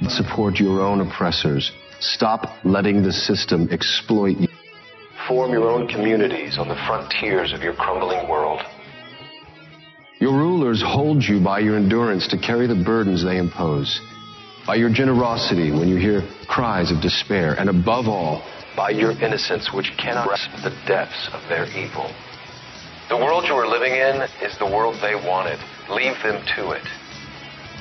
Support your own oppressors. Stop letting the system exploit you. Form your own communities on the frontiers of your crumbling world. Your rulers hold you by your endurance to carry the burdens they impose, by your generosity when you hear cries of despair, and above all, by your innocence which cannot grasp the depths of their evil. The world you are living in is the world they wanted. Leave them to it.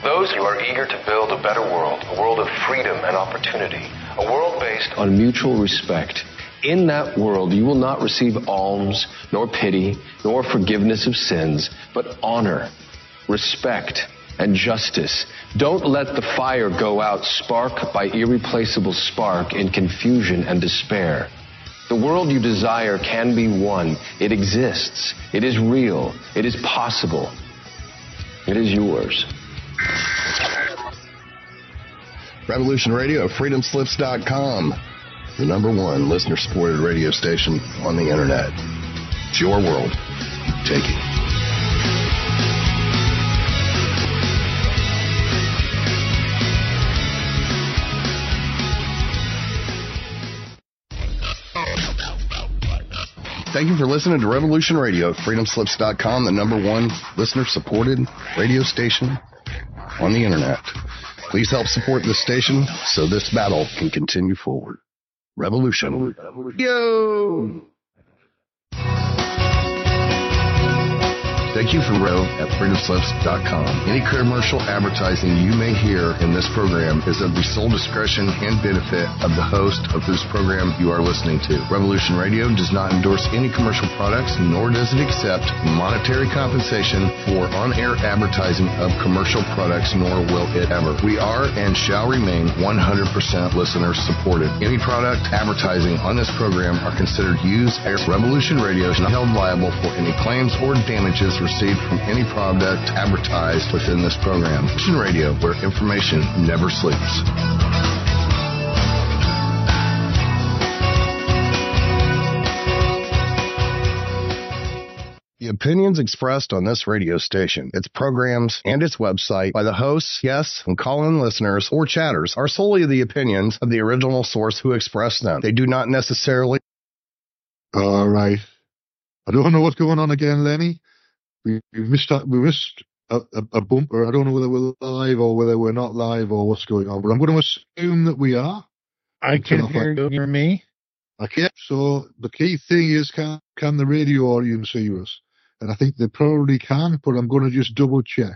Those who are eager to build a better world, a world of freedom and opportunity, a world based on mutual respect. In that world, you will not receive alms, nor pity, nor forgiveness of sins, but honor, respect, and justice. Don't let the fire go out spark by irreplaceable spark in confusion and despair. The world you desire can be won. It exists. It is real. It is possible. It is yours. Revolution Radio, freedom slips dot com, the number one listener supported radio station on the internet. It's your world. Take it. Thank you for listening to Revolution Radio, freedom slips dot com, the number one listener supported radio station on the internet. Please help support this station so this battle can continue forward. Revolution. Yo! Thank you for Rev at freedom slips dot com. Any commercial advertising you may hear in this program is of the sole discretion and benefit of the host of whose program you are listening to. Revolution Radio does not endorse any commercial products, nor does it accept monetary compensation for on-air advertising of commercial products, nor will it ever. We are and shall remain one hundred percent listener supported. Any product advertising on this program are considered used as Revolution Radio is not held liable for any claims or damages received from any product advertised within this program. Revolution Radio, where information never sleeps. The opinions expressed on this radio station, its programs, and its website by the hosts, guests, and call-in listeners or chatters are solely the opinions of the original source who expressed them. They do not necessarily... All right. I don't know what's going on again, Lenny. We missed a, we missed a, a, a bumper. I don't know whether we're live or whether we're not live or what's going on, but I'm going to assume that we are. I can hear you, hear me. Okay. So the key thing is, can can the radio audience hear us? And I think they probably can, but I'm going to just double check.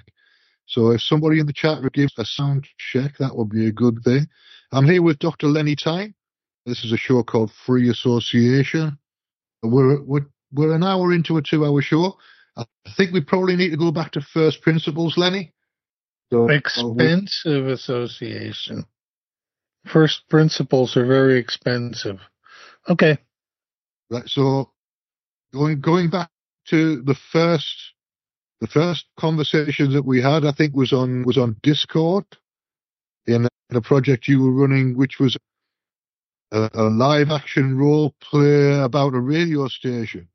So if somebody in the chat gives a sound check, that would be a good thing. I'm here with Doctor Lenny Time. This is a show called Free Association. We're we're we're an hour into a two-hour show. I think we probably need to go back to first principles, Lenny. So, expensive association. First principles are very expensive. Okay. Right. So going going back to the first the first conversation that we had, I think was on was on Discord. in a project you were running, which was a, a live action role play about a radio station.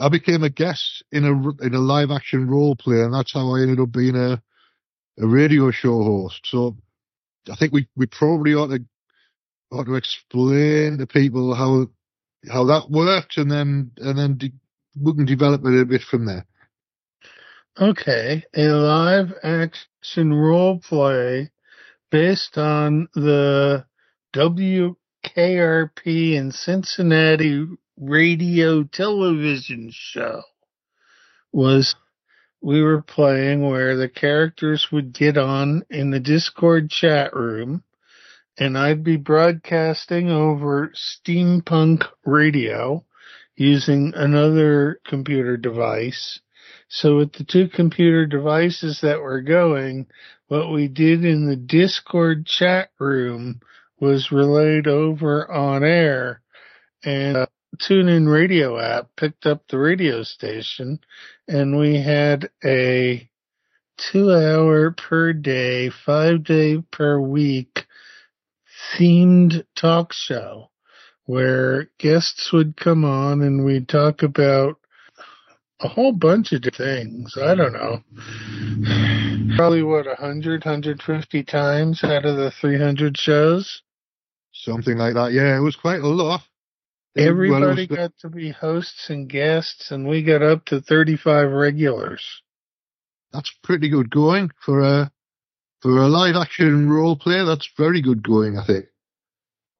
I became a guest in a in a live action role play, and that's how I ended up being a a radio show host. So I think we, we probably ought to ought to explain to people how how that worked, and then and then de- we can develop it a bit from there. Okay, a live action role play based on the W K R P in Cincinnati radio television show was we were playing, where the characters would get on in the Discord chat room, and I'd be broadcasting over steampunk radio using another computer device. So with the two computer devices that were going, what we did in the Discord chat room was relayed over on air, and uh, TuneIn radio app picked up the radio station, and we had a two hour per day, five day per week themed talk show where guests would come on and we'd talk about a whole bunch of things. I don't know. Probably, what, one hundred, one hundred fifty times out of the three hundred shows? Something like that. Yeah, it was quite a lot. Everybody well, got to be hosts and guests, and we got up to thirty-five regulars. That's pretty good going for a, for a live-action role play. That's very good going, I think.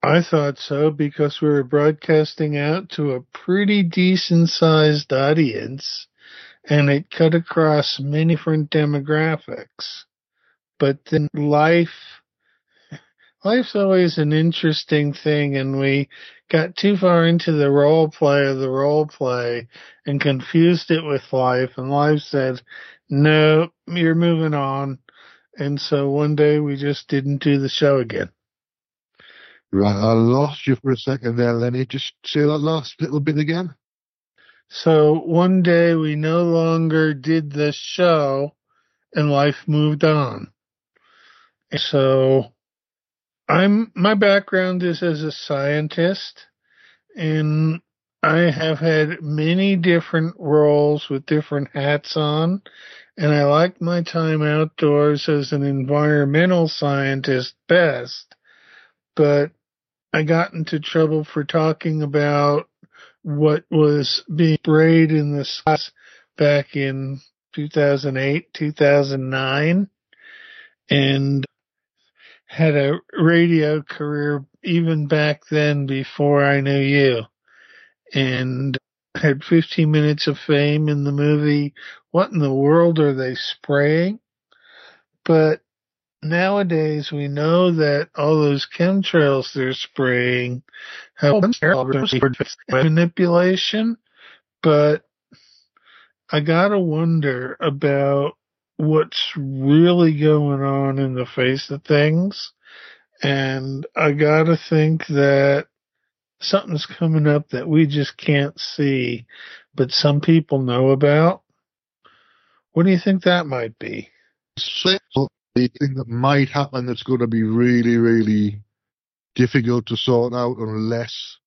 I thought so, because we were broadcasting out to a pretty decent-sized audience, and it cut across many different demographics. But then life, life's always an interesting thing, and we got too far into the role play of the role play and confused it with life, and life said, no, you're moving on. And so one day we just didn't do the show again. Right, I lost you for a second there, Lenny. Just say that last little bit again. So one day we no longer did the show, and life moved on. And so I'm my background is as a scientist, and I have had many different roles with different hats on, and I like my time outdoors as an environmental scientist best, but I got into trouble for talking about what was being sprayed in the skies back in two thousand eight, two thousand nine, and had a radio career even back then before I knew you, and had fifteen minutes of fame in the movie What in the World Are They Spraying? But nowadays, we know that all those chemtrails they're spraying have manipulation, but I gotta wonder about what's really going on in the face of things, and I gotta think that something's coming up that we just can't see, but some people know about. What do you think that might be? The thing that might happen that's going to be really, really difficult to sort out unless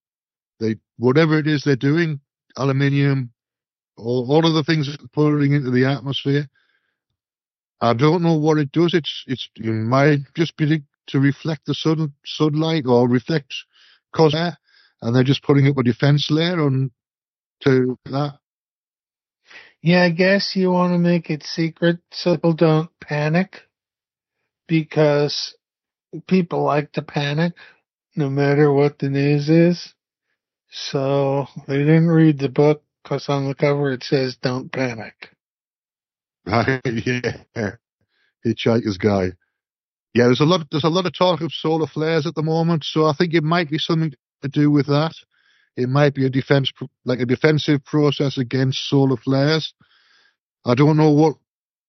they, whatever it is they're doing, aluminium, all, all of the things that they're putting into the atmosphere, I don't know what it does. It's, it's, it might just be to reflect the sun, sunlight or reflect cosmic air, and they're just putting up a defense layer on to that. Yeah, I guess you want to make it secret so people don't panic, because people like to panic no matter what the news is. So they didn't read the book, because on the cover it says, don't panic. Right, yeah. Hitchhiker's Guide. Yeah, there's a lot there's a lot of talk of solar flares at the moment, so I think it might be something to do with that. It might be a defense, like a defensive process against solar flares. I don't know what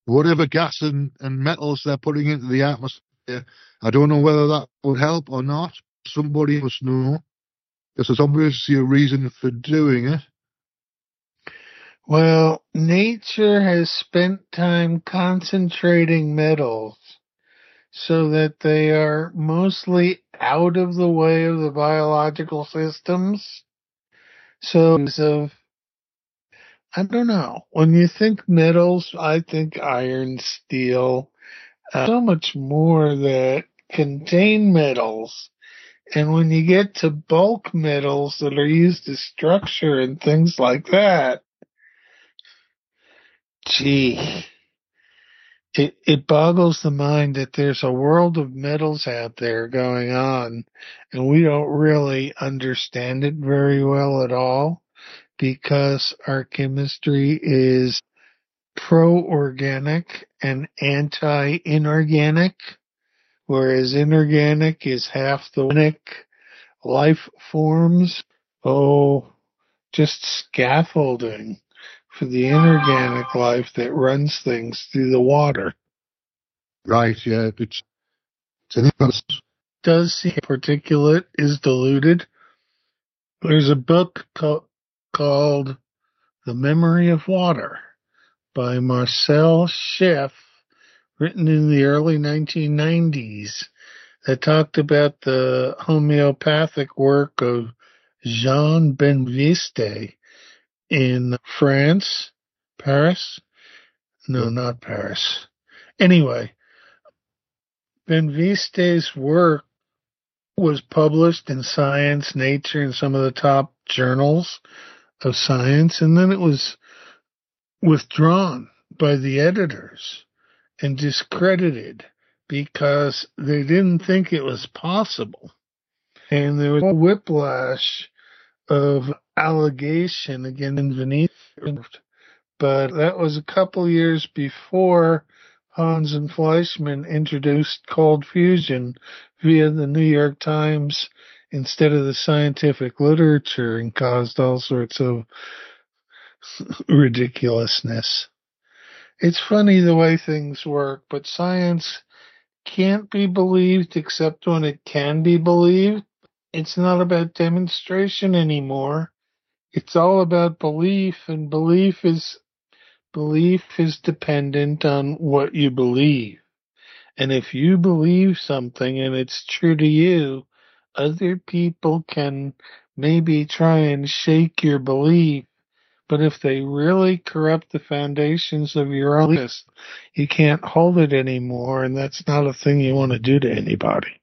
Whatever gas and, and metals they're putting into the atmosphere, I don't know whether that would help or not. Somebody must know, because there's obviously a reason for doing it. Well, nature has spent time concentrating metals so that they are mostly out of the way of the biological systems. So, of, I don't know. When you think metals, I think iron, steel, uh, so much more that contain metals. And when you get to bulk metals that are used as structure and things like that, gee, it, it boggles the mind that there's a world of metals out there going on, and we don't really understand it very well at all because our chemistry is pro-organic and anti-inorganic. Whereas inorganic is half the organic life forms. Oh, just scaffolding for the inorganic life that runs things through the water. Right, yeah. It's, it's does seem particulate is diluted. There's a book co- called The Memory of Water by Marcel Schiff, written in the early nineteen nineties, that talked about the homeopathic work of Jean Benveniste in France, Paris? No, not Paris. Anyway, Benveniste's work was published in Science, Nature, and some of the top journals of science, and then it was withdrawn by the editors and discredited because they didn't think it was possible. And there was a whiplash of allegation against Benveniste. But that was a couple years before Hans and Fleischmann introduced cold fusion via the New York Times instead of the scientific literature and caused all sorts of ridiculousness. It's funny the way things work, but science can't be believed except when it can be believed. It's not about demonstration anymore. It's all about belief, and belief is belief is dependent on what you believe. And if you believe something and it's true to you, other people can maybe try and shake your belief. But if they really corrupt the foundations of your own list, you can't hold it anymore, and that's not a thing you want to do to anybody.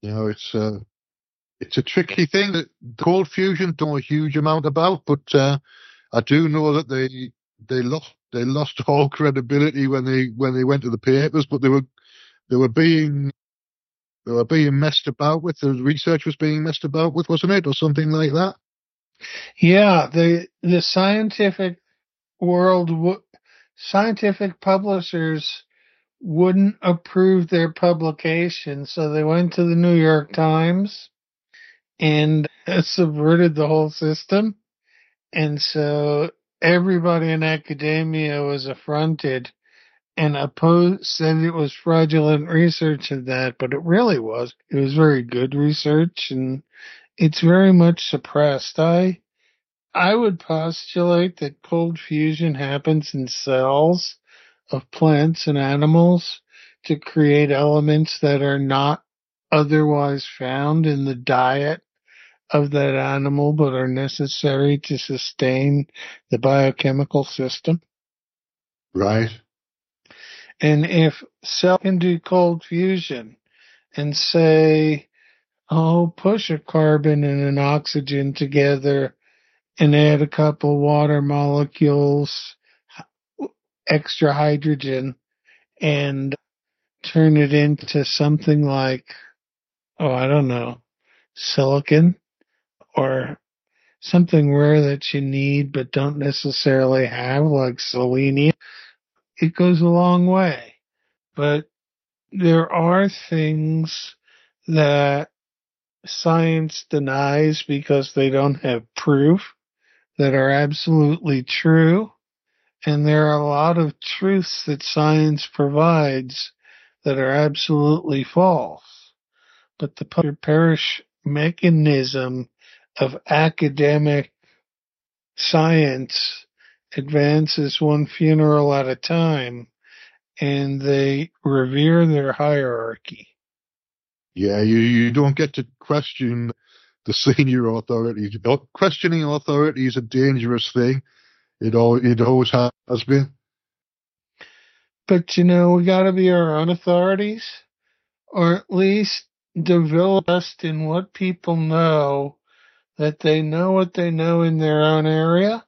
You know, it's a, it's a tricky thing. That cold fusion don't know a huge amount about, but uh, I do know that they they lost they lost all credibility when they when they went to the papers. But they were they were being they were being messed about with. The research was being messed about with, wasn't it, or something like that? Yeah, the the scientific world, w- scientific publishers wouldn't approve their publication, so they went to the New York Times and subverted the whole system. And so everybody in academia was affronted and opposed, said it was fraudulent research and that, but it really was. It was very good research, and it's very much suppressed. I I would postulate that cold fusion happens in cells of plants and animals to create elements that are not otherwise found in the diet of that animal but are necessary to sustain the biochemical system. Right. And if cell can do cold fusion and say, oh, push a carbon and an oxygen together and add a couple water molecules, extra hydrogen, and turn it into something like, oh, I don't know, silicon or something rare that you need but don't necessarily have, like selenium. It goes a long way. But there are things that science denies because they don't have proof that are absolutely true. And there are a lot of truths that science provides that are absolutely false. But the perish mechanism of academic science advances one funeral at a time and they revere their hierarchy. Yeah, you, you don't get to question the senior authorities. Questioning authority is a dangerous thing. It, all, it always has been. But, you know, we got to be our own authorities, or at least develop in what people know, that they know what they know in their own area.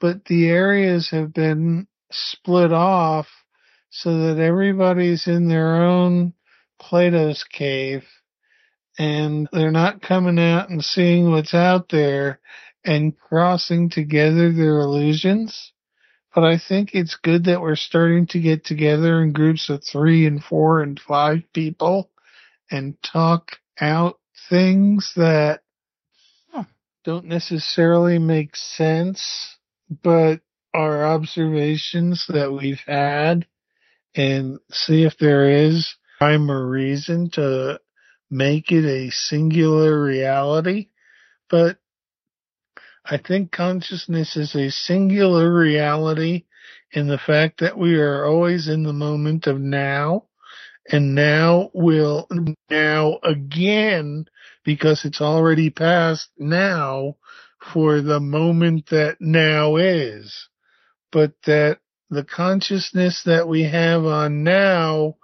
But the areas have been split off so that everybody's in their own Plato's cave, and they're not coming out and seeing what's out there and crossing together their illusions. But I think it's good that we're starting to get together in groups of three and four and five people and talk out things that don't necessarily make sense, but are observations that we've had, and see if there is rhyme or reason to make it a singular reality. But I think consciousness is a singular reality in the fact that we are always in the moment of now, and now will now again, because it's already past now for the moment that now is. But that the consciousness that we have on now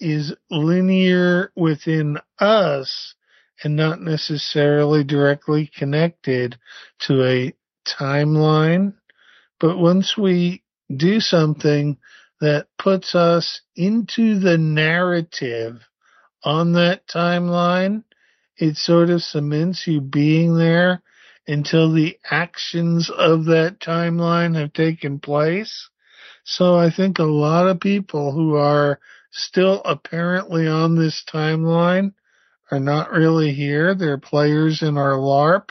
is linear within us and not necessarily directly connected to a timeline. But once we do something that puts us into the narrative on that timeline, it sort of cements you being there until the actions of that timeline have taken place. So I think a lot of people who are still apparently on this timeline are not really here. They're players in our LARP,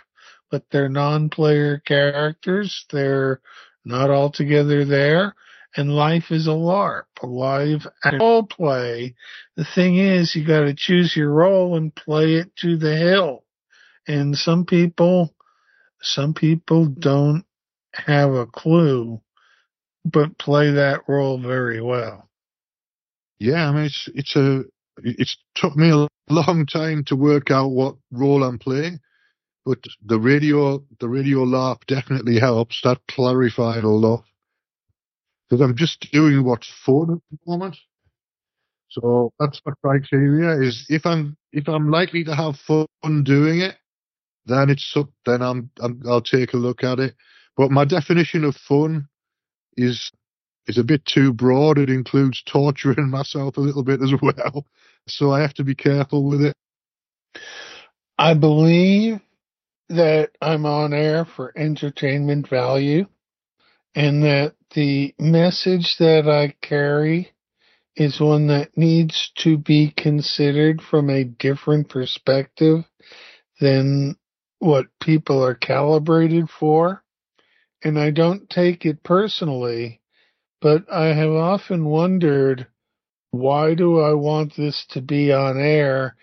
but they're non-player characters. They're not altogether there. And life is a LARP, a live role play. The thing is, you got to choose your role and play it to the hill. And some people, some people don't have a clue, but play that role very well. Yeah, I mean, it's it's a it's took me a long time to work out what role I'm playing, but the radio the radio LARP definitely helps. That clarified a lot. Because I'm just doing what's fun at the moment. So that's my criteria is if I'm if I'm likely to have fun doing it, then it's up, then I'm, I'm I'll take a look at it. But my definition of fun is is a bit too broad. It includes torturing myself a little bit as well. So I have to be careful with it. I believe that I'm on air for entertainment value, and that the message that I carry is one that needs to be considered from a different perspective than what people are calibrated for. And I don't take it personally, but I have often wondered, why do I want this to be on air?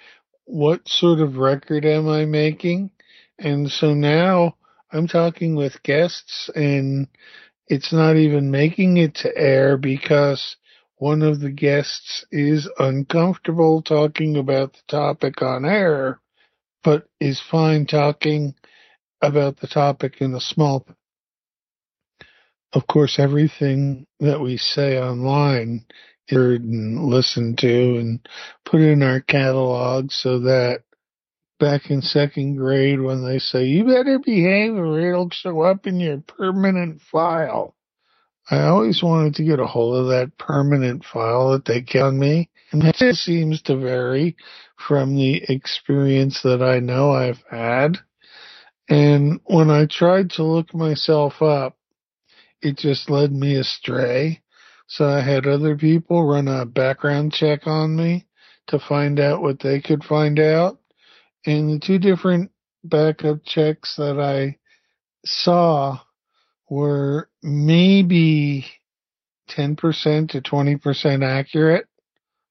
What sort of record am I making? And so now I'm talking with guests, and it's not even making it to air because one of the guests is uncomfortable talking about the topic on air, but is fine talking about the topic in a small. Of course, everything that we say online is heard and listened to and put in our catalog, so that back in second grade when they say, you better behave or it'll show up in your permanent file. I always wanted to get a hold of that permanent file that they get on me. And that seems to vary from the experience that I know I've had. And when I tried to look myself up, it just led me astray. So I had other people run a background check on me to find out what they could find out. And the two different backup checks that I saw were maybe ten percent to twenty percent accurate.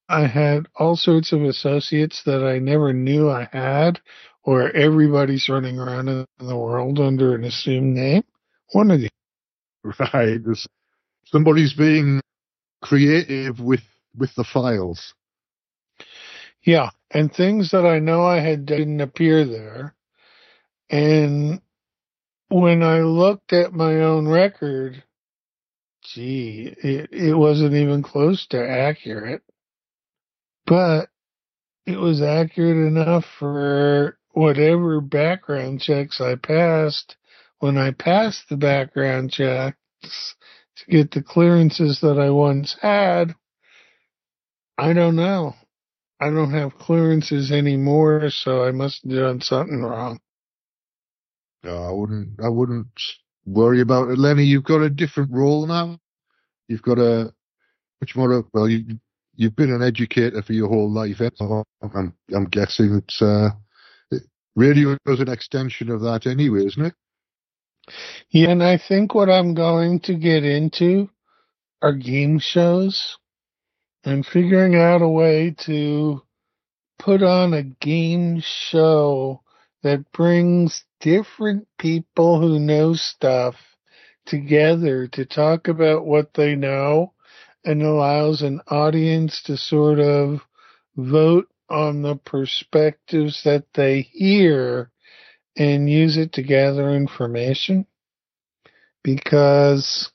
I had all sorts of associates that I never knew I had, or everybody's running around in the world under an assumed name. One of the. Right. Somebody's being creative with with the files. Yeah, and things that I know I had didn't appear there. And when I looked at my own record, gee, it, it wasn't even close to accurate. But it was accurate enough for whatever background checks I passed. When I passed the background checks to get the clearances that I once had, I don't know. I don't have clearances anymore, so I must have done something wrong. No, I wouldn't. I wouldn't worry about it, Lenny. You've got a different role now. You've got a much more. Well, you you've been an educator for your whole life. I'm I'm guessing it's uh, radio is an extension of that anyway, isn't it? Yeah, and I think what I'm going to get into are game shows. I'm figuring out a way to put on a game show that brings different people who know stuff together to talk about what they know and allows an audience to sort of vote on the perspectives that they hear and use it to gather information, because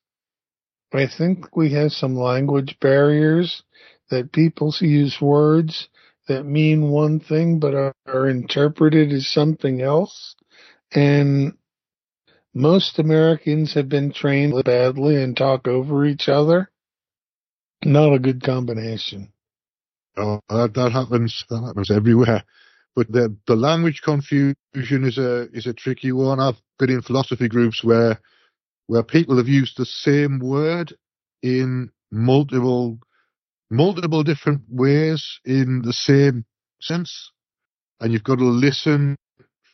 I think we have some language barriers that people use words that mean one thing but are, are interpreted as something else. And most Americans have been trained badly and talk over each other. Not a good combination. Oh, that, that happens. That happens everywhere. But the the language confusion is a is a tricky one. I've been in philosophy groups where where people have used the same word in multiple multiple different ways in the same sense, and you've got to listen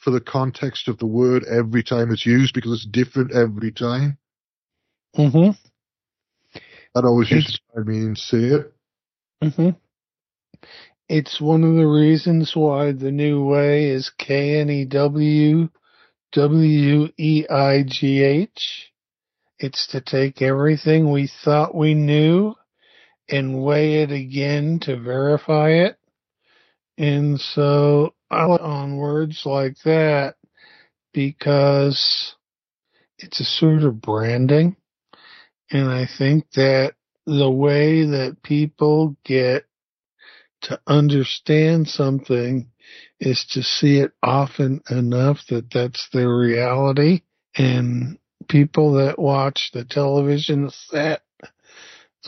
for the context of the word every time it's used because it's different every time. Mm-hmm. That always it's, used to drive me insane. Mm-hmm. It's one of the reasons why the new way is K N E W W E I G H. It's to take everything we thought we knew and weigh it again to verify it. And so I went on words like that because it's a sort of branding. And I think that the way that people get to understand something is to see it often enough that that's their reality. And people that watch the television set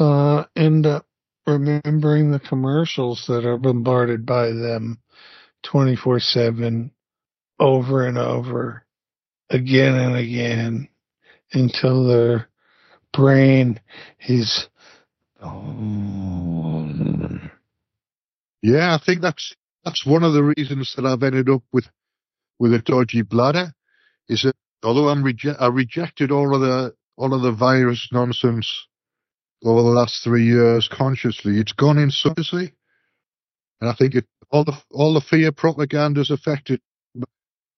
uh, end up remembering the commercials that are bombarded by them twenty-four seven, over and over, again and again, until their brain is... Oh. Yeah, I think that's that's one of the reasons that I've ended up with with a dodgy bladder, is that although I'm reje- I rejected all of the all of the virus nonsense over the last three years consciously, it's gone in subconsciously, and I think it, all the all the fear propaganda's affected.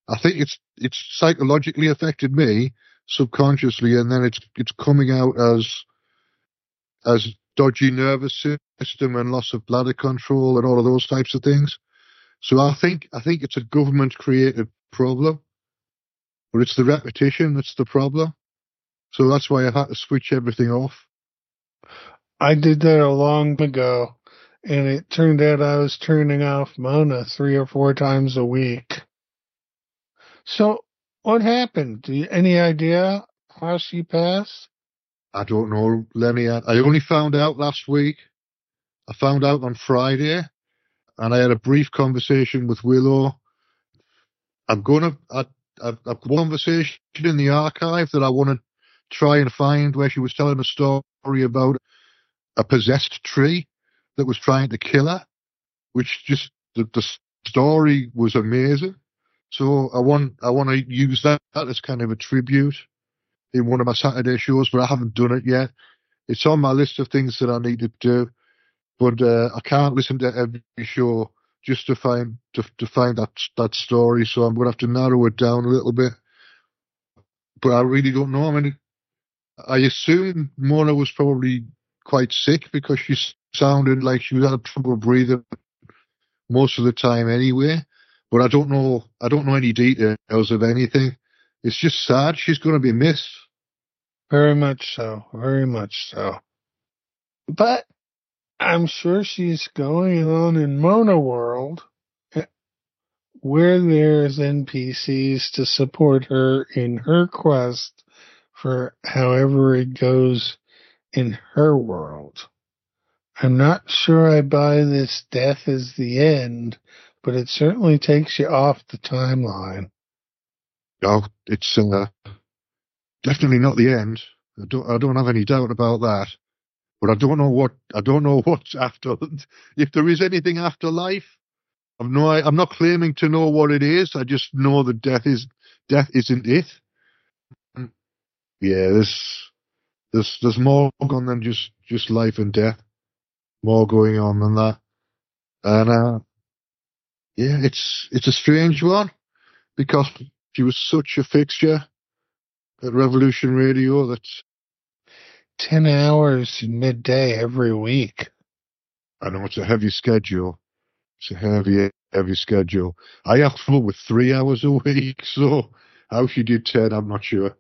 I think it's it's psychologically affected me subconsciously, and then it's it's coming out as as. dodgy nervous system and loss of bladder control and all of those types of things. So I think I think it's a government-created problem, but it's the repetition that's the problem. So that's why I had to switch everything off. I did that a long time ago, and it turned out I was turning off Mona three or four times a week. So what happened? Do you, any idea how she passed? I don't know, Lenny. I, I only found out last week. I found out on Friday, and I had a brief conversation with Willow. I'm going to, I, I've got a conversation in the archive that I want to try and find where she was telling a story about a possessed tree that was trying to kill her, which just, the, the story was amazing. So I want, I want to use that as kind of a tribute in one of my Saturday shows, but I haven't done it yet. It's on my list of things that I need to do, but uh, I can't listen to every show just to find to, to find that that story. So I'm going to have to narrow it down a little bit. But I really don't know. I mean, I assume Mona was probably quite sick because she sounded like she was had trouble breathing most of the time anyway. But I don't know. I don't know any details of anything. It's just sad. She's going to be missed. Very much so. Very much so. But I'm sure she's going on in Mona World, where there's N P Cs to support her in her quest for however it goes in her world. I'm not sure I buy this death is the end, but it certainly takes you off the timeline. Oh, it's uh, definitely not the end. I don't, I don't have any doubt about that. But I don't know what I don't know what's after. If there is anything after life, I'm no. I'm not claiming to know what it is. I just know that death is death isn't it. Yeah, there's there's there's more going than just, just life and death. More going on than that. And uh, yeah, it's it's a strange one because she was such a fixture at Revolution Radio that. Ten hours midday every week. I know it's a heavy schedule. It's a heavy, heavy schedule. I have trouble with three hours a week, so how she did ten, I'm not sure.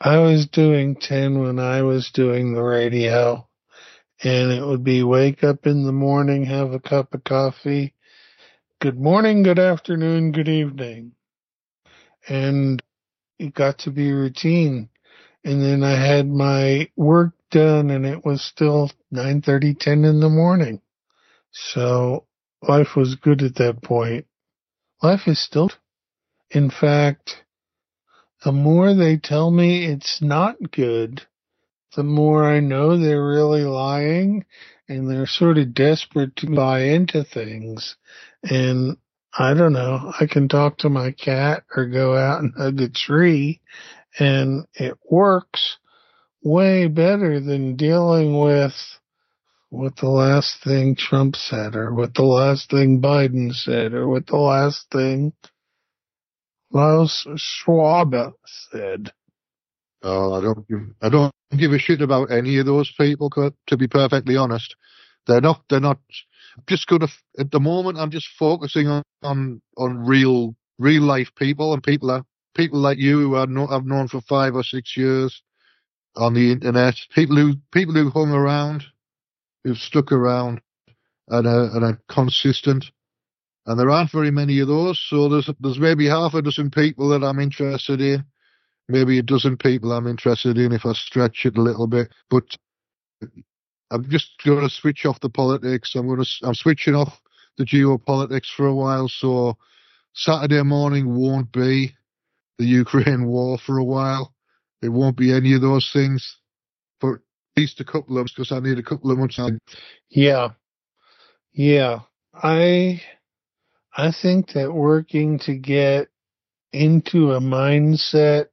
I was doing ten when I was doing the radio, and it would be wake up in the morning, have a cup of coffee, good morning, good afternoon, good evening. And it got to be routine. And then I had my work done, and it was still nine thirty, ten in the morning. So life was good at that point. Life is still. In fact, the more they tell me it's not good, the more I know they're really lying, and they're sort of desperate to buy into things. And I don't know, I can talk to my cat or go out and hug a tree, and it works way better than dealing with what the last thing Trump said or what the last thing Biden said or what the last thing Klaus Schwab said. Oh, I don't give, I don't give a shit about any of those people, to be perfectly honest. They're not, they're not, I'm just going to, at the moment, I'm just focusing on, on, on real, real life people and people are, people like you who I've known for five or six years on the internet, people who people who hung around, who've stuck around and are, and are consistent. And there aren't very many of those, so there's there's maybe half a dozen people that I'm interested in, maybe a dozen people I'm interested in if I stretch it a little bit. But I'm just going to switch off the politics. I'm going to I'm switching off the geopolitics for a while, so Saturday morning won't be the Ukraine war for a while. It won't be any of those things for at least a couple of months because I need a couple of months. Yeah. Yeah. I I think that working to get into a mindset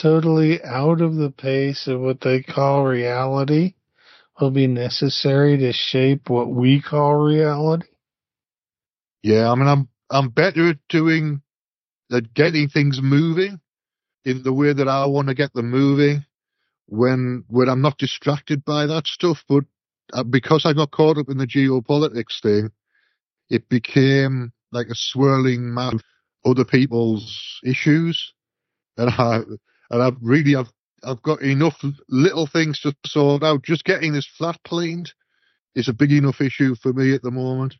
totally out of the pace of what they call reality will be necessary to shape what we call reality. Yeah, I mean I'm I'm better at doing that getting things moving in the way that I want to get them moving when when I'm not distracted by that stuff. But because I got caught up in the geopolitics thing, it became like a swirling map of other people's issues. And I and I really I've I've got enough little things to sort out. Just getting this flat cleaned is a big enough issue for me at the moment.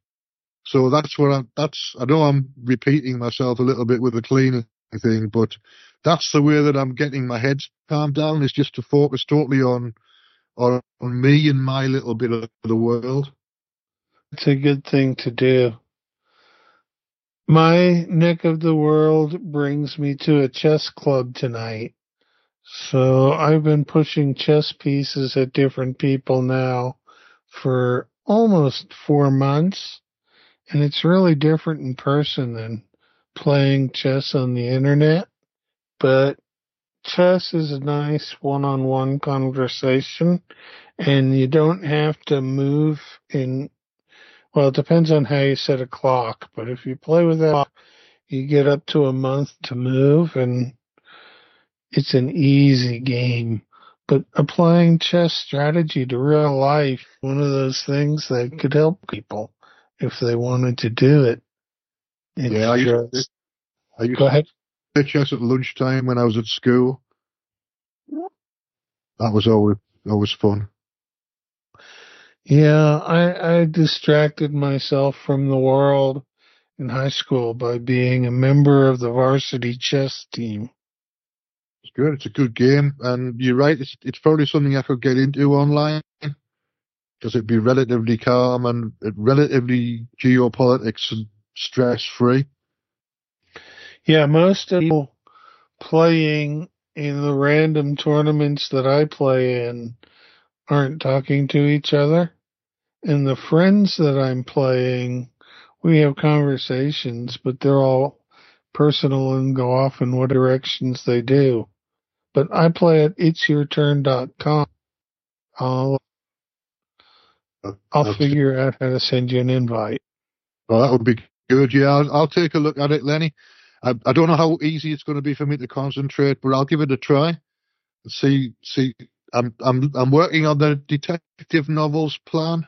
So that's what I, that's, I know I'm repeating myself a little bit with the cleaning thing, but that's the way that I'm getting my head calmed down is just to focus totally on, on, on me and my little bit of the world. It's a good thing to do. My neck of the world brings me to a chess club tonight. So I've been pushing chess pieces at different people now for almost four months. And it's really different in person than playing chess on the internet. But chess is a nice one-on-one conversation. And you don't have to move in... Well, it depends on how you set a clock. But if you play with that clock, you get up to a month to move. And it's an easy game. But applying chess strategy to real life, one of those things that could help people if they wanted to do it. It's yeah, I used, just, I used go ahead. to play chess at lunchtime when I was at school. That was always always fun. Yeah, I, I distracted myself from the world in high school by being a member of the varsity chess team. It's good. It's a good game. And you're right, it's, it's probably something I could get into online because it'd be relatively calm and relatively geopolitics and stress-free. Yeah, most people playing in the random tournaments that I play in aren't talking to each other. And the friends that I'm playing, we have conversations, but they're all personal and go off in what directions they do. But I play at its your turn dot com. I'll, I'll figure out how to send you an invite. Well, that would be good. Yeah, I'll, I'll take a look at it, Lenny. I, I don't know how easy it's going to be for me to concentrate, but I'll give it a try. See, see, I'm, I'm, I'm working on the detective novels plan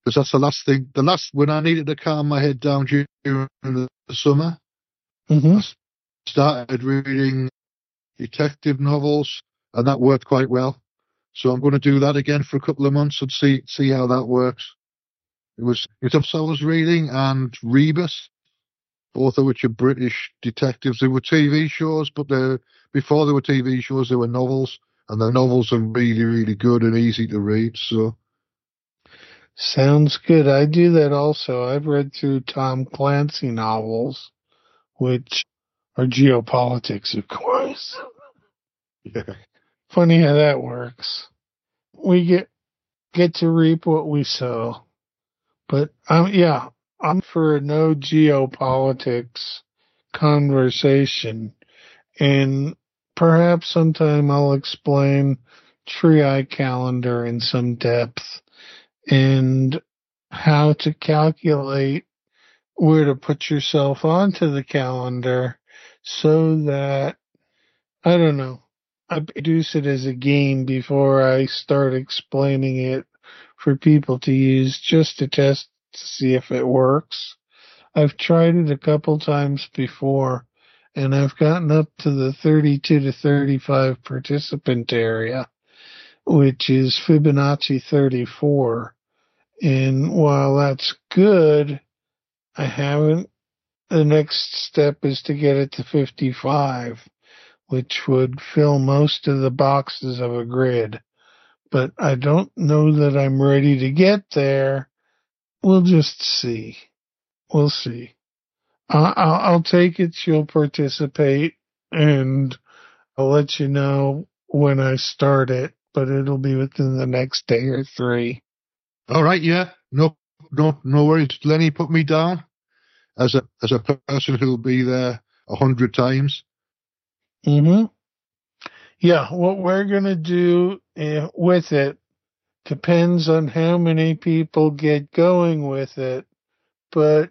because that's the last thing. The last when I needed to calm my head down during the summer, mm-hmm. I started reading detective novels, and that worked quite well. So I'm going to do that again for a couple of months and see see how that works. It was it was I was reading and Rebus, both of which are British detectives. They were T V shows, but they before they were T V shows, they were novels, and the novels are really really good and easy to read. So sounds good. I do that also. I've read through Tom Clancy novels, which are geopolitics, of course. Yeah. Funny how that works. We get get to reap what we sow. But, um, yeah, I'm for a no geopolitics conversation. And perhaps sometime I'll explain Triad calendar in some depth and how to calculate where to put yourself onto the calendar so that, I don't know, I produce it as a game before I start explaining it for people to use just to test to see if it works. I've tried it a couple times before, and I've gotten up to the thirty-two to thirty-five participant area, which is Fibonacci thirty-four. And while that's good, I haven't. The next step is to get it to fifty-five, which would fill most of the boxes of a grid. But I don't know that I'm ready to get there. We'll just see. We'll see. I'll, I'll take it. You'll participate, and I'll let you know when I start it, but it'll be within the next day or three. All right, yeah. No, no, no worries. Lenny put me down as a as a person who'll be there a hundred times. Mm-hmm. Yeah, what we're going to do with it depends on how many people get going with it, but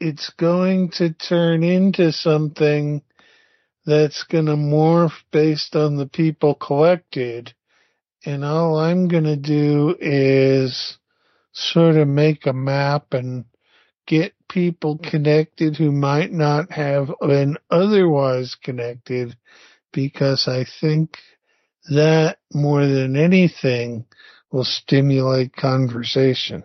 it's going to turn into something that's going to morph based on the people collected. And all I'm going to do is sort of make a map and get people connected who might not have been otherwise connected, because I think that, more than anything, will stimulate conversation.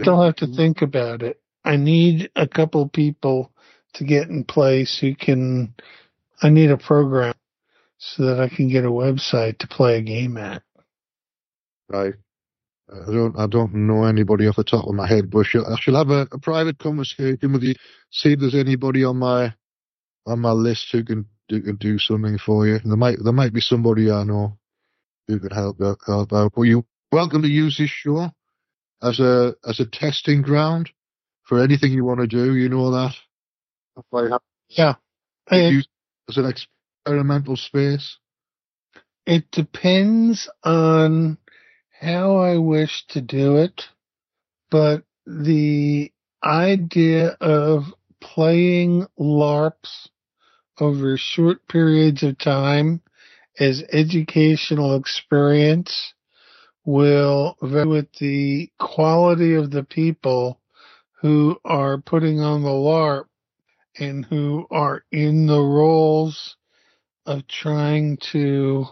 Still have to think about it. I need a couple people to get in place who can... I need a program so that I can get a website to play a game at. Right. I don't I don't know anybody off the top of my head, but I shall have a, a private conversation with you, see if there's anybody on my on my list who can... who can do something for you. There might there might be somebody I know who could help help out. But you're welcome to use this show as a as a testing ground for anything you want to do. You know that. Yeah. Use it as an experimental space. It depends on how I wish to do it, but the idea of playing LARPs over short periods of time as educational experience will vary with the quality of the people who are putting on the LARP and who are in the roles of trying to,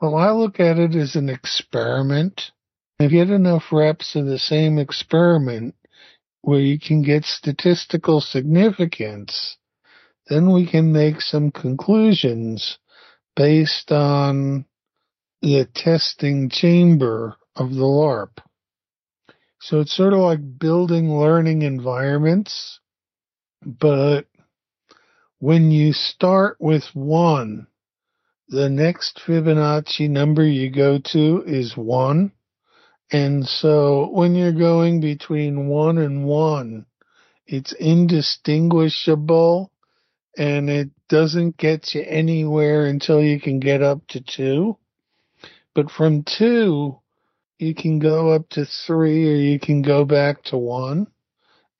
well, I look at it as an experiment. If you had enough reps of the same experiment where you can get statistical significance, then we can make some conclusions based on the testing chamber of the LARP. So it's sort of like building learning environments, but when you start with one, the next Fibonacci number you go to is one. And so when you're going between one and one, it's indistinguishable and it doesn't get you anywhere until you can get up to two. But from two, you can go up to three or you can go back to one.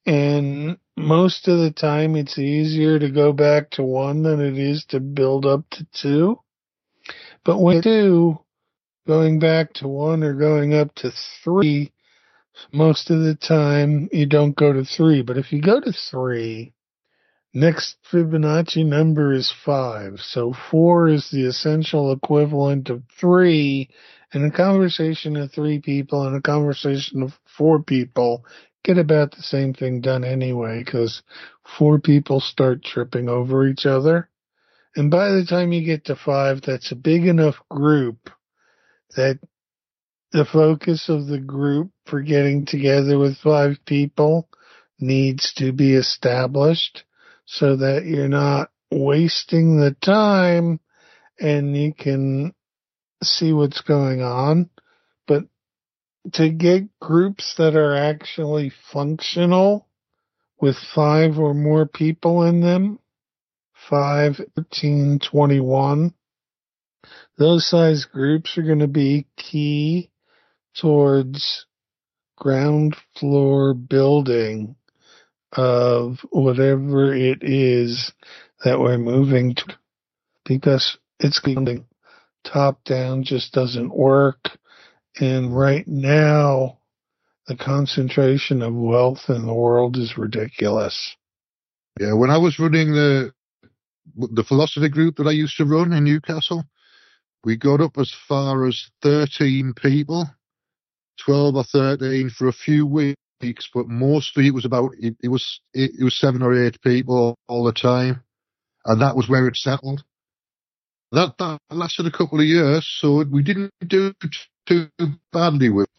And most of the time, it's easier to go back to one than it is to build up to two. But when two, going back to one or going up to three, most of the time, you don't go to three. But if you go to three, next Fibonacci number is five. So four is the essential equivalent of three. And a conversation of three people and a conversation of four people get about the same thing done anyway, because four people start tripping over each other. And by the time you get to five, that's a big enough group that the focus of the group for getting together with five people needs to be established so that you're not wasting the time and you can see what's going on. But to get groups that are actually functional with five or more people in them, five, thirteen, twenty-one, those size groups are going to be key towards ground floor building of whatever it is that we're moving to, because it's going top down just doesn't work. And right now, the concentration of wealth in the world is ridiculous. Yeah, when I was running the the philosophy group that I used to run in Newcastle, we got up as far as thirteen people, twelve or thirteen for a few weeks, but mostly it was about, it, it was it, it was seven or eight people all the time, and that was where it settled. That, that lasted a couple of years, so we didn't do too badly with it.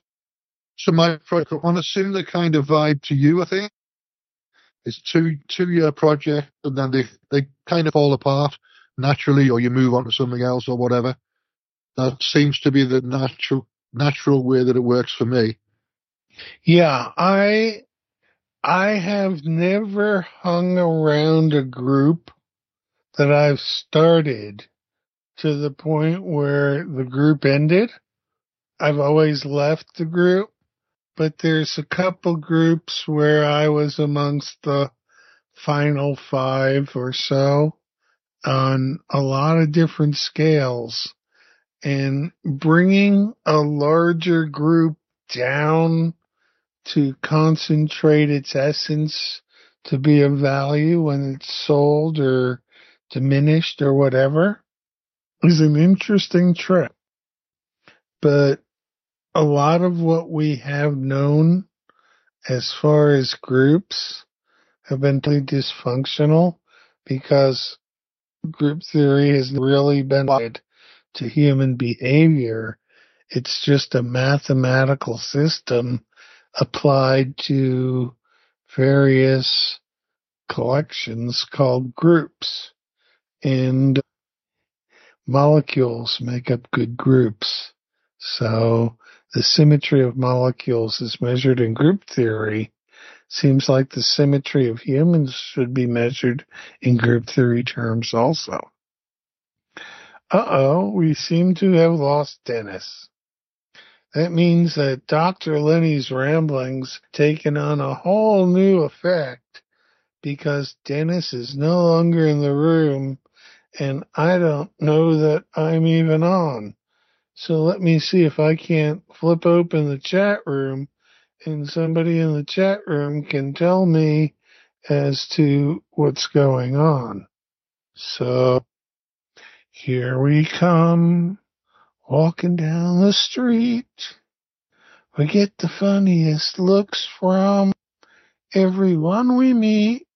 So my project, on a similar kind of vibe to you, I think, it's a two, two-year project, and then they, they kind of fall apart naturally, or you move on to something else or whatever. That seems to be the natural natural way that it works for me. Yeah, I I have never hung around a group that I've started to the point where the group ended. I've always left the group, but there's a couple groups where I was amongst the final five or so on a lot of different scales. And bringing a larger group down to concentrate its essence to be of value when it's sold or diminished or whatever is an interesting trip. But a lot of what we have known as far as groups have been totally dysfunctional because group theory has really been applied to human behavior. It's just a mathematical system applied to various collections called groups. And molecules make up good groups. So the symmetry of molecules is measured in group theory. Seems like the symmetry of humans should be measured in group theory terms also. Uh-oh, we seem to have lost Dennis. That means that Doctor Lenny's ramblings taken on a whole new effect because Dennis is no longer in the room. and I don't know that I'm even on. So let me see if I can't flip open the chat room, and somebody in the chat room can tell me as to what's going on. So here we come, walking down the street. We get the funniest looks from everyone we meet.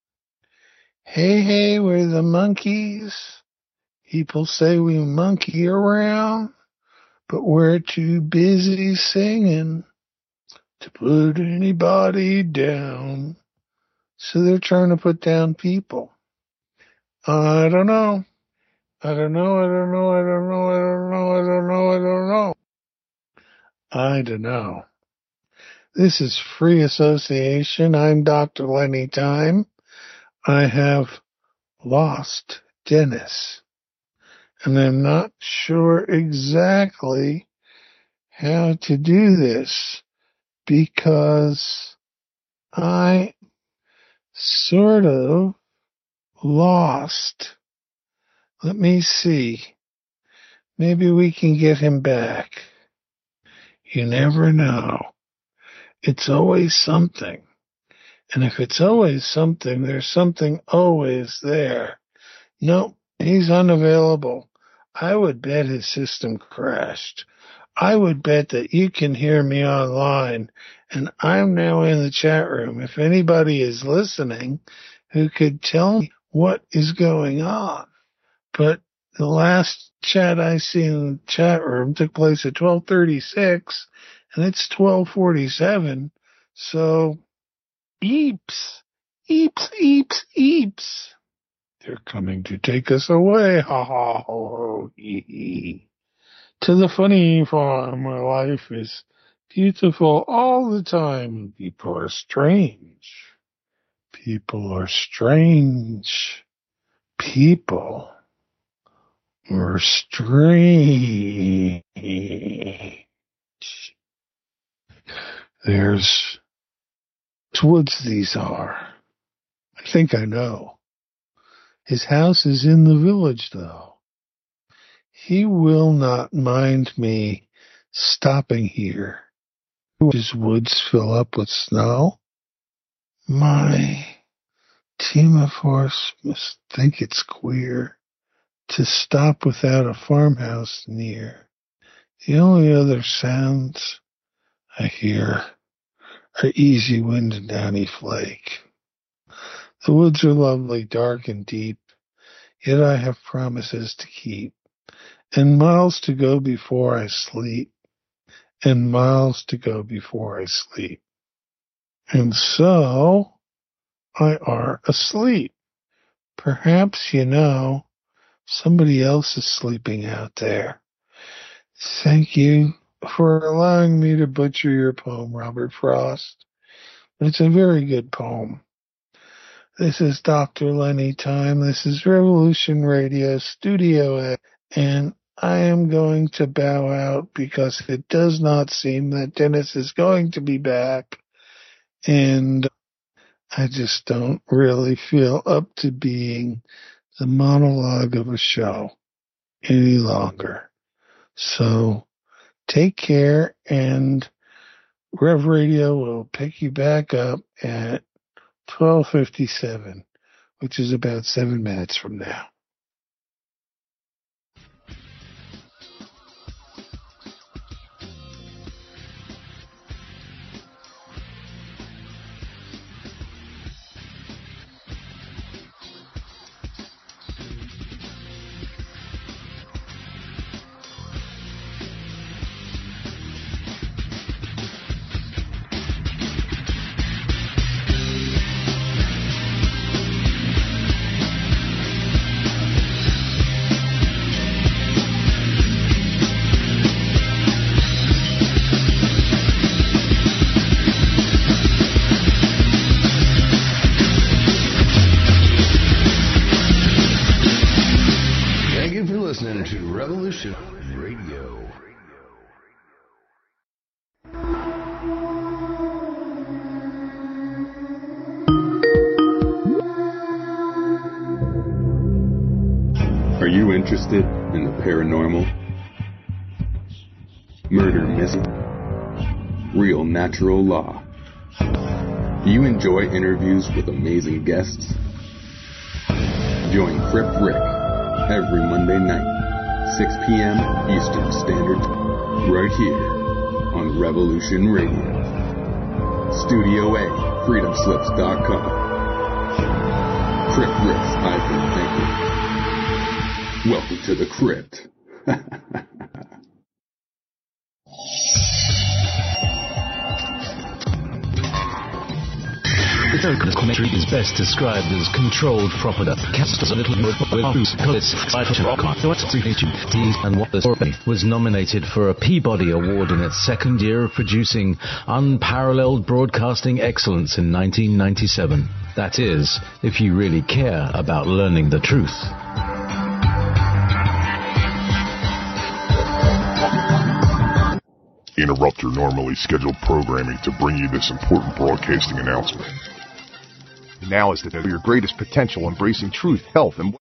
Hey, hey, we're the monkeys. People say we monkey around, but we're too busy singing to put anybody down. So they're trying to put down people. I don't know. I don't know. I don't know. I don't know. I don't know. I don't know. I don't know. I don't know. This is Free Association. I'm Doctor Lenny Time. I have lost Dennis, and I'm not sure exactly how to do this because I sort of lost. Let me see. Maybe we can get him back. You never know. It's always something. And if it's always something, there's something always there. Nope, he's unavailable. I would bet his system crashed. I would bet that you can hear me online, and I'm now in the chat room. If anybody is listening who could tell me what is going on. But the last chat I see in the chat room took place at twelve thirty-six, and it's twelve forty-seven, so... Eeps, eeps, eeps, eeps. They're coming to take us away. Ha ha ho ho hee. To the funny farm where life is beautiful all the time. People are strange. People are strange. People are strange. There's... woods these are. I think I know. His house is in the village, though. He will not mind me stopping here. His woods fill up with snow. My team of horse must think it's queer to stop without a farmhouse near. The only other sounds I hear... an easy wind and downy flake. The woods are lovely, dark and deep, yet I have promises to keep, and miles to go before I sleep, and miles to go before I sleep. And so I are asleep. Perhaps, you know, somebody else is sleeping out there. Thank you for allowing me to butcher your poem, Robert Frost. It's a very good poem. This is Doctor Lenny Time. This is Revolution Radio Studio A, and I am going to bow out because it does not seem that Dennis is going to be back, and I just don't really feel up to being the monologue of a show any longer. So... take care, and Rev Radio will pick you back up at twelve fifty-seven, which is about seven minutes from now. Are you interested in the paranormal? Murder mystery? Real natural law? Do you enjoy interviews with amazing guests? Join Crip Rick every Monday night, six p.m. Eastern Standard, right here on Revolution Radio. Studio A, freedom slips dot com. Crip Rick's I Think. Welcome to the crypt. Token commentary is best described as controlled propaganda. Cast as a little word whose colors I and what the story was nominated for a Peabody Award in its second year of producing unparalleled broadcasting excellence in nineteen ninety-seven. That is, if you really care about learning the truth. Interrupt your normally scheduled programming to bring you this important broadcasting announcement. Now is the day of your greatest potential, embracing truth, health, and